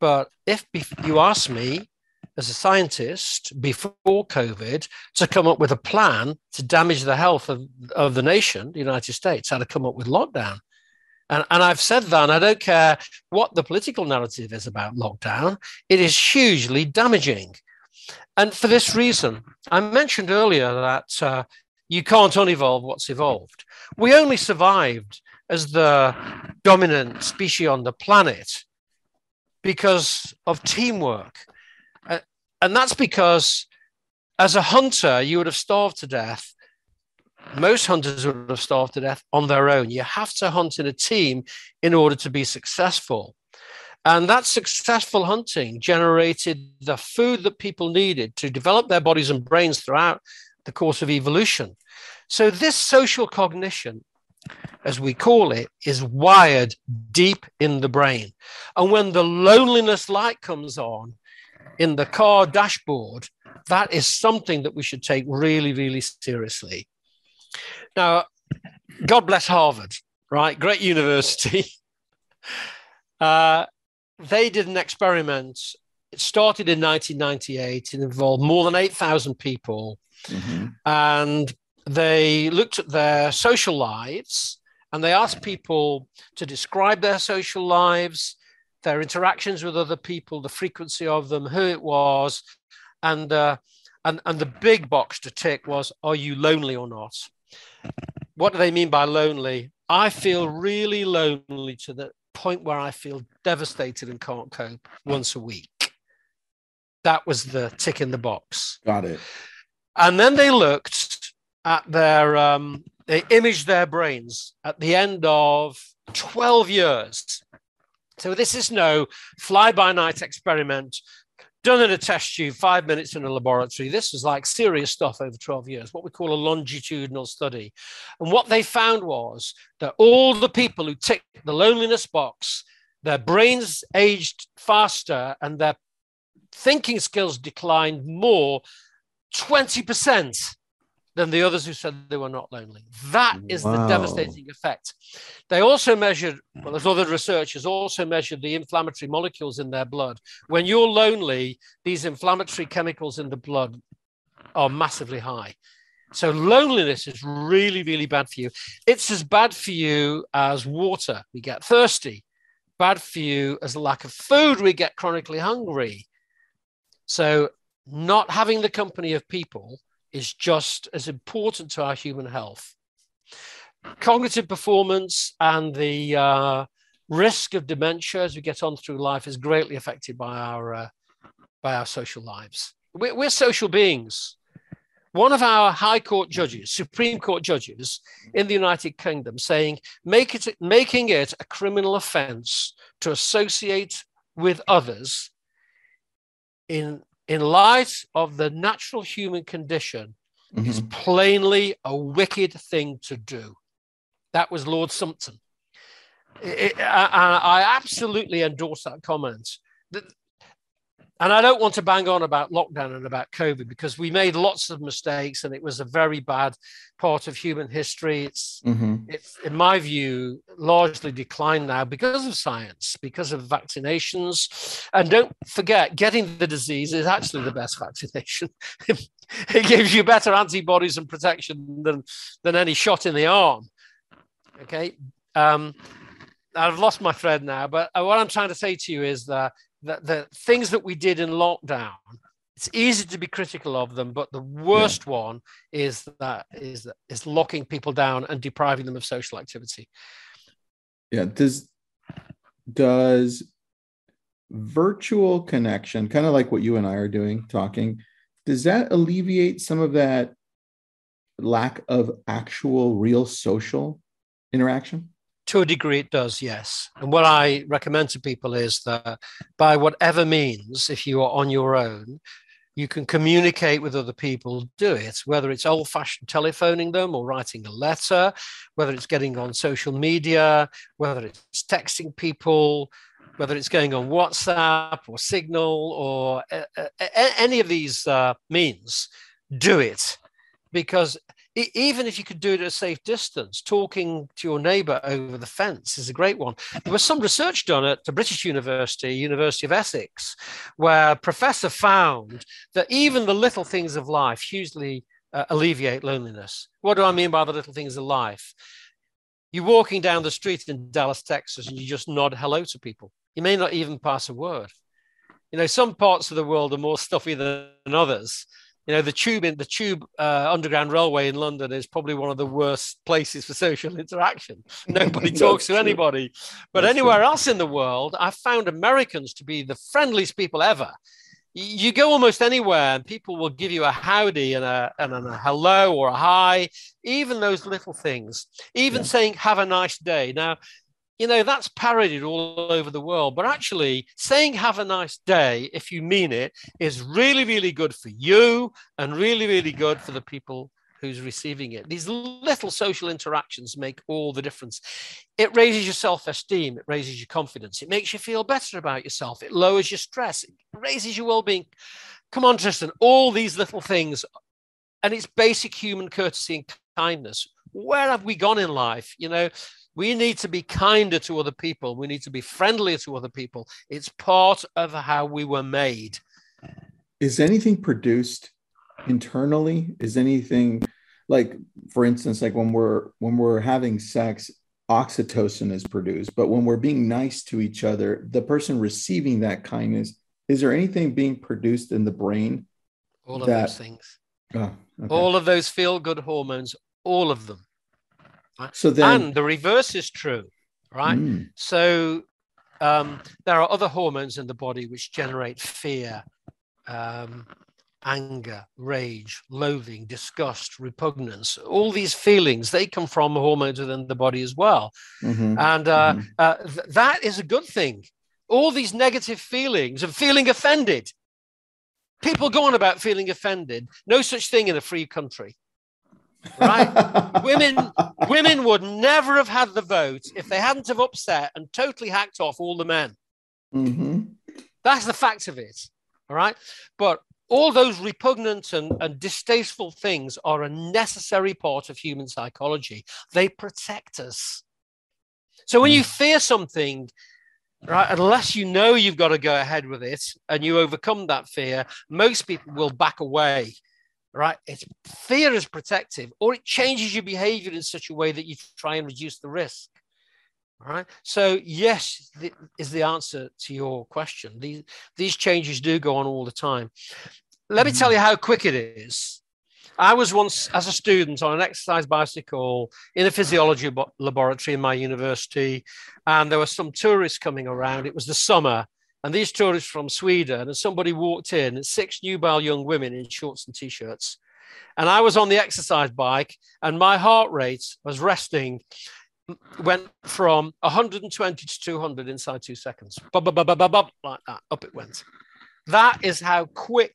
But if you ask me, as a scientist, before COVID, to come up with a plan to damage the health of, of the nation, the United States, how to come up with lockdown. And, and I've said that, and I don't care what the political narrative is about lockdown, it is hugely damaging. And for this reason, I mentioned earlier that uh, you can't unevolve what's evolved. We only survived as the dominant species on the planet because of teamwork. And that's because as a hunter, you would have starved to death. Most hunters would have starved to death on their own. You have to hunt in a team in order to be successful. And that successful hunting generated the food that people needed to develop their bodies and brains throughout the course of evolution. So this social cognition, as we call it, is wired deep in the brain. And when the loneliness light comes on, in the car dashboard, that is something that we should take really, really seriously. Now, God bless Harvard, right? Great university. Uh, they did an experiment. It started in nineteen ninety-eight. It involved more than eight thousand people. Mm-hmm. And they looked at their social lives, and they asked people to describe their social lives, their interactions with other people, the frequency of them, who it was, and uh, and and the big box to tick was: are you lonely or not? What do they mean by lonely? I feel really lonely to the point where I feel devastated and can't cope once a week. That was the tick in the box. Got it. And then they looked at their, um, they imaged their brains at the end of twelve years. So this is no fly-by-night experiment done in a test tube, five minutes in a laboratory. This was like serious stuff over twelve years, what we call a longitudinal study. And what they found was that all the people who ticked the loneliness box, their brains aged faster and their thinking skills declined more, twenty percent, than the others who said they were not lonely. That is wow. the devastating effect. They also measured, well, as other researchers also measured the inflammatory molecules in their blood. When you're lonely, these inflammatory chemicals in the blood are massively high. So loneliness is really, really bad for you. It's as bad for you as water. We get thirsty. Bad for you as lack of food. We get chronically hungry. So not having the company of people is just as important to our human health. Cognitive performance and the uh, risk of dementia as we get on through life is greatly affected by our, uh, by our social lives. We're, we're social beings. One of our high court judges, Supreme Court judges in the United Kingdom, saying, Make it, making it a criminal offense to associate with others in, in light of the natural human condition mm-hmm. is plainly a wicked thing to do. That was Lord Sumpton. It, I, I absolutely endorse that comment. The, And I don't want to bang on about lockdown and about COVID because we made lots of mistakes and it was a very bad part of human history. It's, mm-hmm. it's in my view, largely declined now because of science, because of vaccinations. And don't forget, getting the disease is actually the best vaccination. It gives you better antibodies and protection than, than any shot in the arm. Okay. Um, I've lost my thread now, but what I'm trying to say to you is that The, the things that we did in lockdown, it's easy to be critical of them, but the worst yeah. one is that is that is locking people down and depriving them of social activity. Yeah. Does does virtual connection, kind of like what you and I are doing, talking, does that alleviate some of that lack of actual real social interaction? To a degree, it does, yes. And what I recommend to people is that by whatever means, if you are on your own, you can communicate with other people, do it, whether it's old-fashioned telephoning them or writing a letter, whether it's getting on social media, whether it's texting people, whether it's going on WhatsApp or Signal or uh, uh, any of these uh, means, do it. Because even if you could do it at a safe distance, talking to your neighbour over the fence is a great one. There was some research done at the British University, University of Essex, where a professor found that even the little things of life hugely uh, alleviate loneliness. What do I mean by the little things of life? You're walking down the street in Dallas, Texas, and you just nod hello to people. You may not even pass a word. You know, some parts of the world are more stuffy than others. You know, the tube in the tube uh, underground railway in London is probably one of the worst places for social interaction. Nobody talks to anybody. But That's anywhere true. else in the world, I've found Americans to be the friendliest people ever. You go almost anywhere and people will give you a howdy and a, and a hello or a hi, even those little things, even yeah. saying, have a nice day. Now, you know, that's parodied all over the world. But actually, saying have a nice day, if you mean it, is really, really good for you and really, really good for the people who's receiving it. These little social interactions make all the difference. It raises your self-esteem. It raises your confidence. It makes you feel better about yourself. It lowers your stress. It raises your well-being. Come on, Tristan, all these little things. And it's basic human courtesy and kindness. Where have we gone in life? You know, we need to be kinder to other people. We need to be friendlier to other people. It's part of how we were made. Is anything produced internally? Is anything like, for instance, like when we're when we're having sex, oxytocin is produced. But when we're being nice to each other, the person receiving that kindness, is there anything being produced in the brain? All of that, those things. Oh, okay. All of those feel-good hormones, all of them. So then, and the reverse is true, right? Mm. So um, there are other hormones in the body which generate fear, um, anger, rage, loathing, disgust, repugnance. All these feelings, they come from hormones within the body as well. Mm-hmm. And uh, mm-hmm. uh, th- that is a good thing. All these negative feelings and feeling offended. People go on about feeling offended. No such thing in a free country. Right? Women women would never have had the vote if they hadn't have upset and totally hacked off all the men. Mm-hmm. That's the fact of it. All right. But all those repugnant and, and distasteful things are a necessary part of human psychology. They protect us. So when you fear something, right, unless you know you've got to go ahead with it and you overcome that fear, most people will back away. Right? It's, fear is protective, or it changes your behavior in such a way that you try and reduce the risk. All right. So yes, the, is the answer to your question. These, these changes do go on all the time. Let me tell you how quick it is. I was once as a student on an exercise bicycle in a physiology laboratory in my university, and there were some tourists coming around. It was the summer, and these tourists from Sweden, and somebody walked in, and six nubile young women in shorts and T-shirts. And I was on the exercise bike, and my heart rate was resting. Went from one hundred twenty to two hundred inside two seconds. Bub, bub, bub, bub, bub, like that. Up it went. That is how quick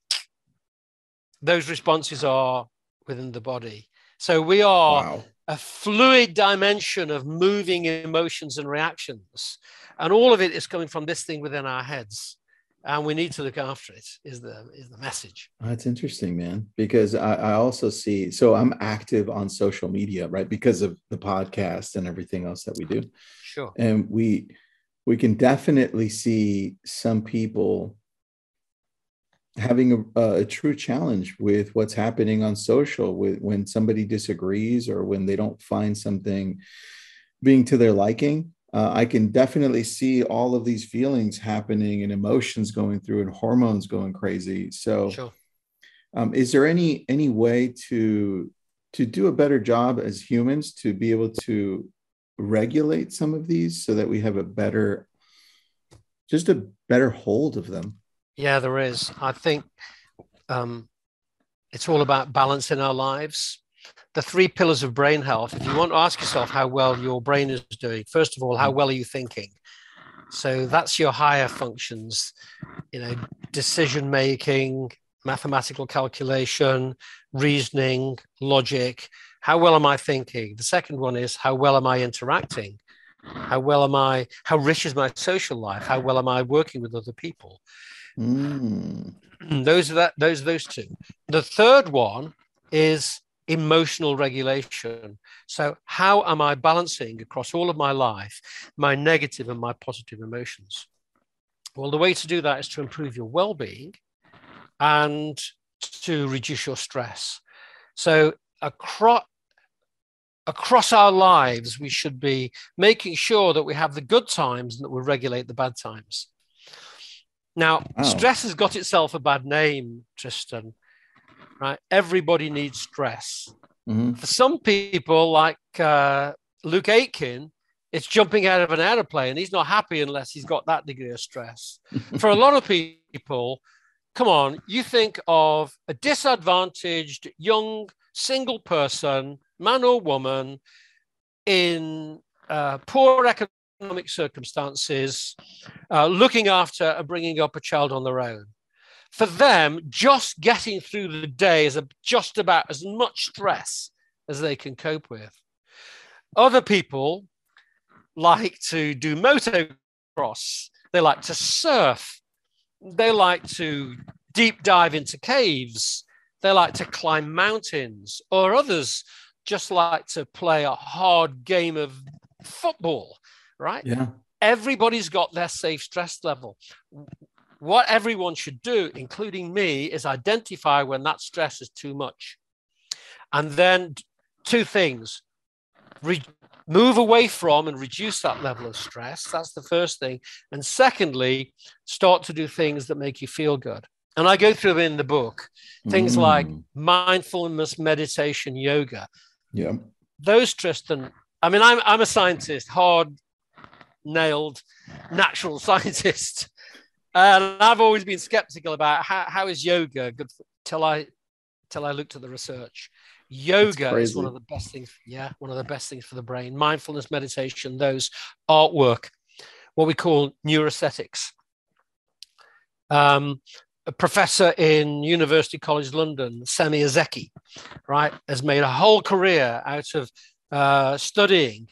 those responses are within the body. So we are wow. a fluid dimension of moving emotions and reactions. And all of it is coming from this thing within our heads. And we need to look after it, is the, is the message. That's interesting, man, because I, I also see, so I'm active on social media, right? Because of the podcast and everything else that we do. Sure. And we, we can definitely see some people having a, a true challenge with what's happening on social, with when somebody disagrees or when they don't find something being to their liking. Uh, I can definitely see all of these feelings happening and emotions going through and hormones going crazy. So sure. um, is there any any way to to do a better job as humans to be able to regulate some of these so that we have a better, just a better hold of them? Yeah, there is. I think um, it's all about balance in our lives. The three pillars of brain health. If you want to ask yourself how well your brain is doing, first of all, how well are you thinking? So that's your higher functions, you know, decision making, mathematical calculation, reasoning, logic. How well am I thinking? The second one is how well am I interacting? How well am I, how rich is my social life? How well am I working with other people? Mm. Those are that, those, those two. The third one is emotional regulation. So how am I balancing across all of my life, my negative and my positive emotions? Well, the way to do that is to improve your well-being and to reduce your stress. So across, across our lives, we should be making sure that we have the good times and that we regulate the bad times. Now, oh. stress has got itself a bad name, Tristan. Right? Everybody needs stress. Mm-hmm. For some people, like uh, Luke Aitken, it's jumping out of an airplane. He's not happy unless he's got that degree of stress. For a lot of people, come on, you think of a disadvantaged young single person, man or woman, in uh, poor economic circumstances, uh, looking after and bringing up a child on their own. For them, just getting through the day is a, just about as much stress as they can cope with. Other people like to do motocross. They like to surf. They like to deep dive into caves. They like to climb mountains. Or others just like to play a hard game of football, right? Yeah. Everybody's got their safe stress level. What everyone should do, including me, is identify when that stress is too much. And then two things, Re- move away from and reduce that level of stress. That's the first thing. And secondly, start to do things that make you feel good. And I go through them in the book, things mm. like mindfulness, meditation, yoga. Yeah. Those, Tristan, I mean, I'm, I'm a scientist, hard-nailed natural scientist. And I've always been skeptical about how, how is yoga good for, till I till I looked at the research. Yoga is one of the best things. Yeah, one of the best things for the brain. Mindfulness, meditation, those artwork, what we call neuroaesthetics. Um, a professor in University College London, Sami Ezeki, right, has made a whole career out of uh, studying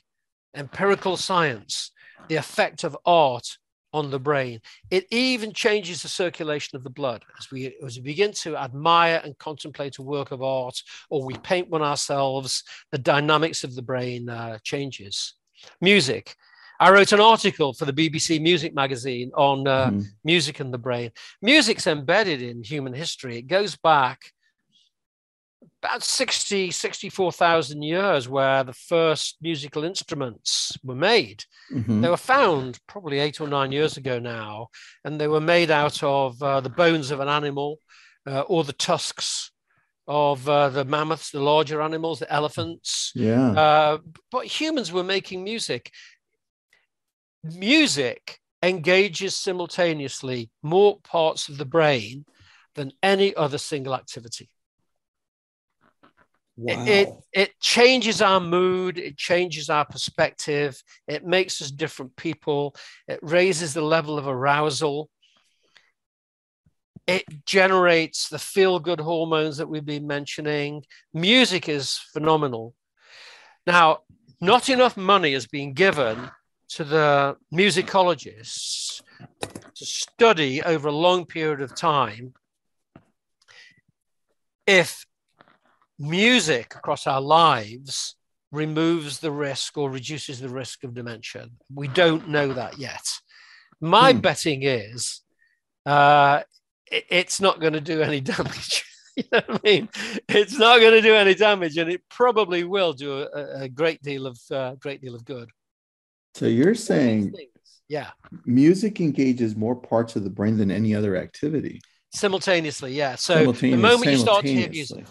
empirical science, the effect of art on the brain. It even changes the circulation of the blood. As we, as we begin to admire and contemplate a work of art, or we paint one ourselves, the dynamics of the brain uh, changes. Music. I wrote an article for the B B C Music magazine on uh, mm. music and the brain. Music's embedded in human history. It goes back about sixty, sixty-four thousand years, where the first musical instruments were made. Mm-hmm. They were found probably eight or nine years ago now, and they were made out of uh, the bones of an animal uh, or the tusks of uh, the mammoths, the larger animals, the elephants. Yeah. Uh, but humans were making music. Music engages simultaneously more parts of the brain than any other single activity. Wow. It, it, it changes our mood, it changes our perspective, it makes us different people, it raises the level of arousal, it generates the feel-good hormones that we've been mentioning. Music is phenomenal. Now, not enough money is being given to the musicologists to study over a long period of time if music across our lives removes the risk or reduces the risk of dementia. We don't know that yet. My hmm. betting is uh, it, it's not going to do any damage. You know what I mean? It's not going to do any damage, and it probably will do a, a great deal of uh, great deal of good. So you're saying, yeah, music engages more parts of the brain than any other activity simultaneously. Yeah. So simultaneous, the moment you start to hear music.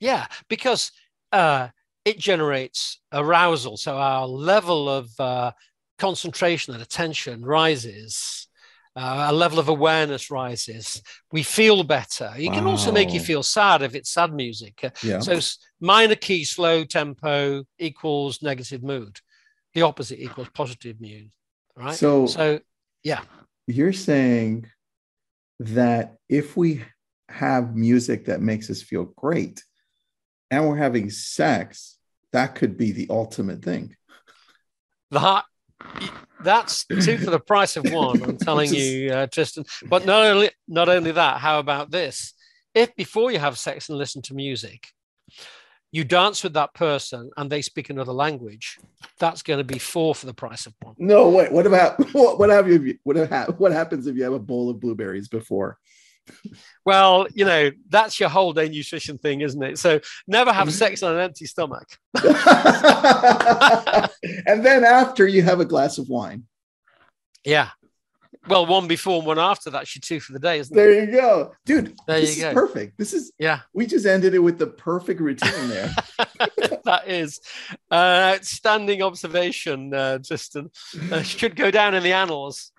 Yeah, because uh, it generates arousal. So our level of uh, concentration and attention rises. Uh, our level of awareness rises. We feel better. It wow. can also make you feel sad if it's sad music. Yeah. So minor key, slow tempo equals negative mood. The opposite equals positive mood, right? So, so yeah. You're saying that if we have music that makes us feel great, and we're having sex, that could be the ultimate thing. That, that's two for the price of one, I'm telling Just, you, uh, Tristan. But not only, not only that, how about this? If before you have sex and listen to music, you dance with that person and they speak another language, that's going to be four for the price of one. No, wait, what about, what, what, have you, what, have, what happens if you have a bowl of blueberries before? Well, you know, that's your whole day nutrition thing, isn't it? So never have sex on an empty stomach. And then after, you have a glass of wine. Yeah. Well, one before and one after. That's your two for the day, isn't there it? There you go. Dude, there this you go. Is perfect. This is, yeah. We just ended it with the perfect routine there. That is an outstanding observation, uh, Tristan. Uh, should go down in the annals.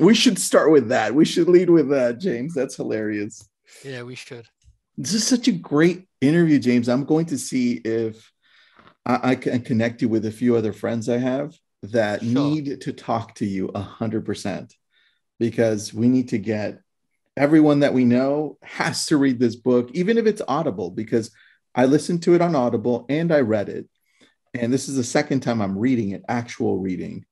We should start with that. We should lead with that, James. That's hilarious. Yeah, we should. This is such a great interview, James. I'm going to see if I, I can connect you with a few other friends I have that sure. need to talk to you one hundred percent. Because we need to get everyone that we know has to read this book, even if it's Audible, because I listened to it on Audible and I read it. And this is the second time I'm reading it, actual reading.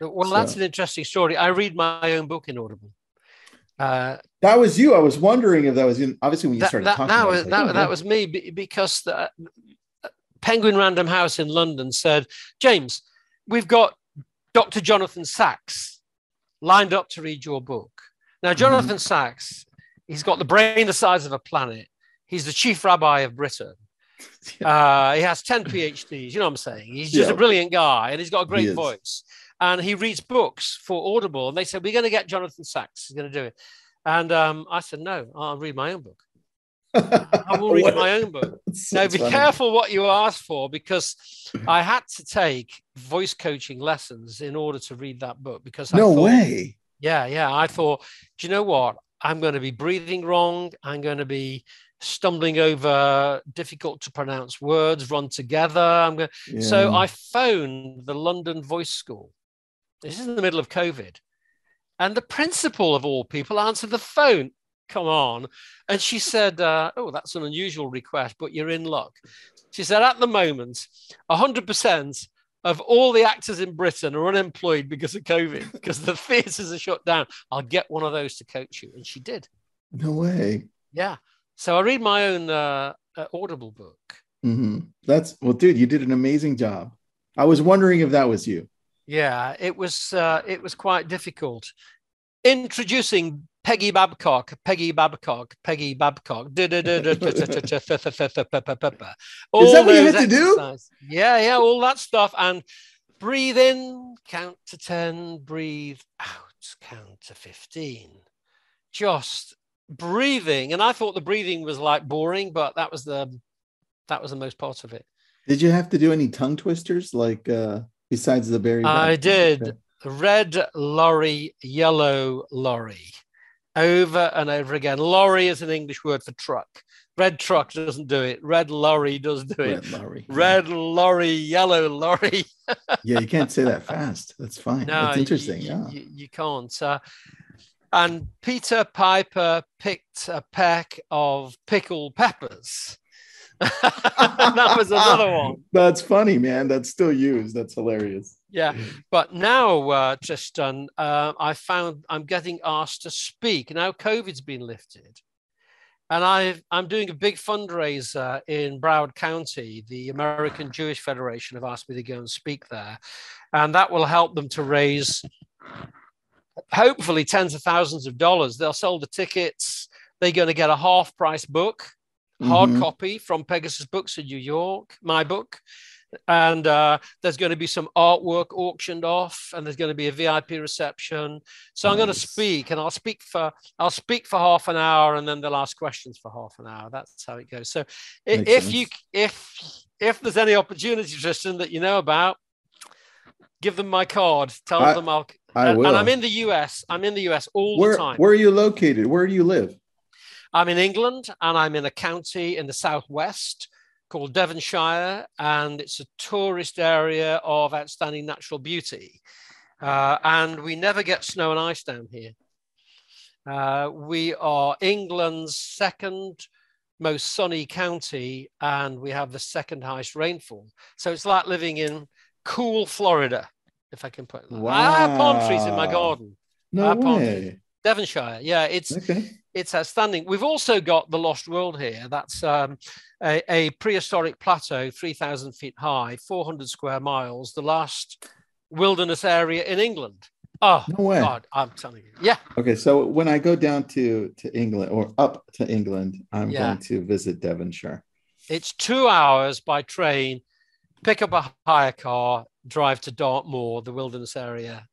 Well, so, that's an interesting story. I read my own book in Audible. Uh, that was you. I was wondering if that was in, obviously when you that, started that, talking that about was, it. That, oh, that was me because the, uh, Penguin Random House in London said, James, we've got Doctor Jonathan Sachs lined up to read your book. Now, Jonathan mm-hmm. Sachs, he's got the brain the size of a planet. He's the chief rabbi of Britain. Uh, he has ten PhDs, you know what I'm saying? He's just yeah. a brilliant guy, and he's got a great he voice. And he reads books for Audible. And they said, we're going to get Jonathan Sachs. He's going to do it. And um, I said, no, I'll read my own book. I will read my own book. Now, be funny. Careful what you ask for, because I had to take voice coaching lessons in order to read that book. Because I no thought, way. Yeah, yeah. I thought, do you know what? I'm going to be breathing wrong. I'm going to be stumbling over difficult to pronounce words run together. I'm going. Yeah. So I phoned the London Voice School. This is in the middle of COVID, and the principal of all people answered the phone. Come on. And she said, uh, oh, that's an unusual request, but you're in luck. She said, at the moment, one hundred percent of all the actors in Britain are unemployed because of COVID, because the theatres are shut down. I'll get one of those to coach you. And she did. No way. Yeah. So I read my own uh, uh, Audible book. Mm-hmm. That's, well, dude, you did an amazing job. I was wondering if that was you. Yeah, it was, uh, it was quite difficult. Introducing Peggy Babcock, Peggy Babcock, Peggy Babcock. Is that what you had to do? Yeah, yeah, all that stuff. And breathe in, count to ten, breathe out, count to fifteen. Just breathing. And I thought the breathing was like boring, but that was the that was the most part of it. Did you have to do any tongue twisters, like uh, besides the berry? I did. Red lorry, yellow lorry, over and over again. Lorry is an English word for truck. Red truck doesn't do it. Red lorry does do it. Red lorry. Red lorry, yellow lorry. Yeah, you can't say that fast. That's fine. No, that's interesting. You, yeah, you, you can't. Uh, and Peter Piper picked a pack of pickled peppers. That was another one. That's funny, man. That's still used. That's hilarious. Yeah, but now, uh, Tristan, uh, I found I'm getting asked to speak. Now COVID's been lifted, and I've, I'm doing a big fundraiser in Broward County. The American Jewish Federation have asked me to go and speak there, and that will help them to raise, hopefully, tens of thousands of dollars. They'll sell the tickets. They're going to get a half-price book, hard mm-hmm. copy from Pegasus Books in New York, my book. And uh, there's going to be some artwork auctioned off, and there's going to be a V I P reception. So nice. I'm going to speak, and I'll speak for I'll speak for half an hour, and then they'll ask questions for half an hour. That's how it goes. So Makes if sense. you if if there's any opportunity, Tristan, that you know about, give them my card. Tell I, them I'll. I and, will. And I'm in the U S. I'm in the U S all where, the time. Where are you located? Where do you live? I'm in England, and I'm in a county in the southwest called Devonshire, and it's a tourist area of outstanding natural beauty. Uh, and we never get snow and ice down here. Uh, we are England's second most sunny county, and we have the second highest rainfall. So it's like living in cool Florida, if I can put it like wow. that. I have palm trees in my garden. No I have way. Palm trees. Devonshire, yeah, it's okay. It's outstanding. We've also got the Lost World here. That's um, a, a prehistoric plateau, three thousand feet high, four hundred square miles, the last wilderness area in England. Oh, no way. God, I'm telling you. Yeah. Okay, so when I go down to, to England or up to England, I'm yeah. going to visit Devonshire. It's two hours by train, pick up a hire car, drive to Dartmoor, the wilderness area.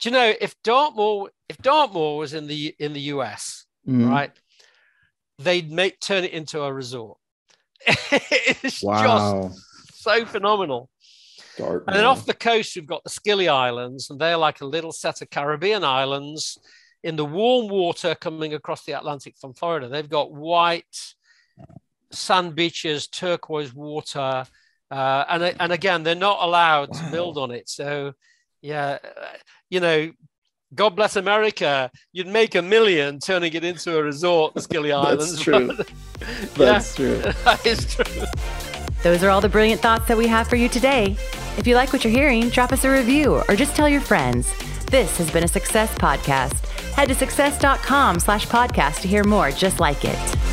Do you know, if Dartmoor, if Dartmoor was in the in the U S, mm. right, they'd make turn it into a resort. It's wow. just so phenomenal. Dartmoor. And then off the coast, we've got the Scilly Islands, and they're like a little set of Caribbean islands in the warm water coming across the Atlantic from Florida. They've got white sand beaches, turquoise water, uh, and and again, they're not allowed wow. to build on it, so. Yeah, you know, God bless America. You'd make a million turning it into a resort, Scilly Islands. That's true. That's yeah, true. That is true. Those are all the brilliant thoughts that we have for you today. If you like what you're hearing, drop us a review or just tell your friends. This has been a Success Podcast. Head to success dot com slash podcast to hear more just like it.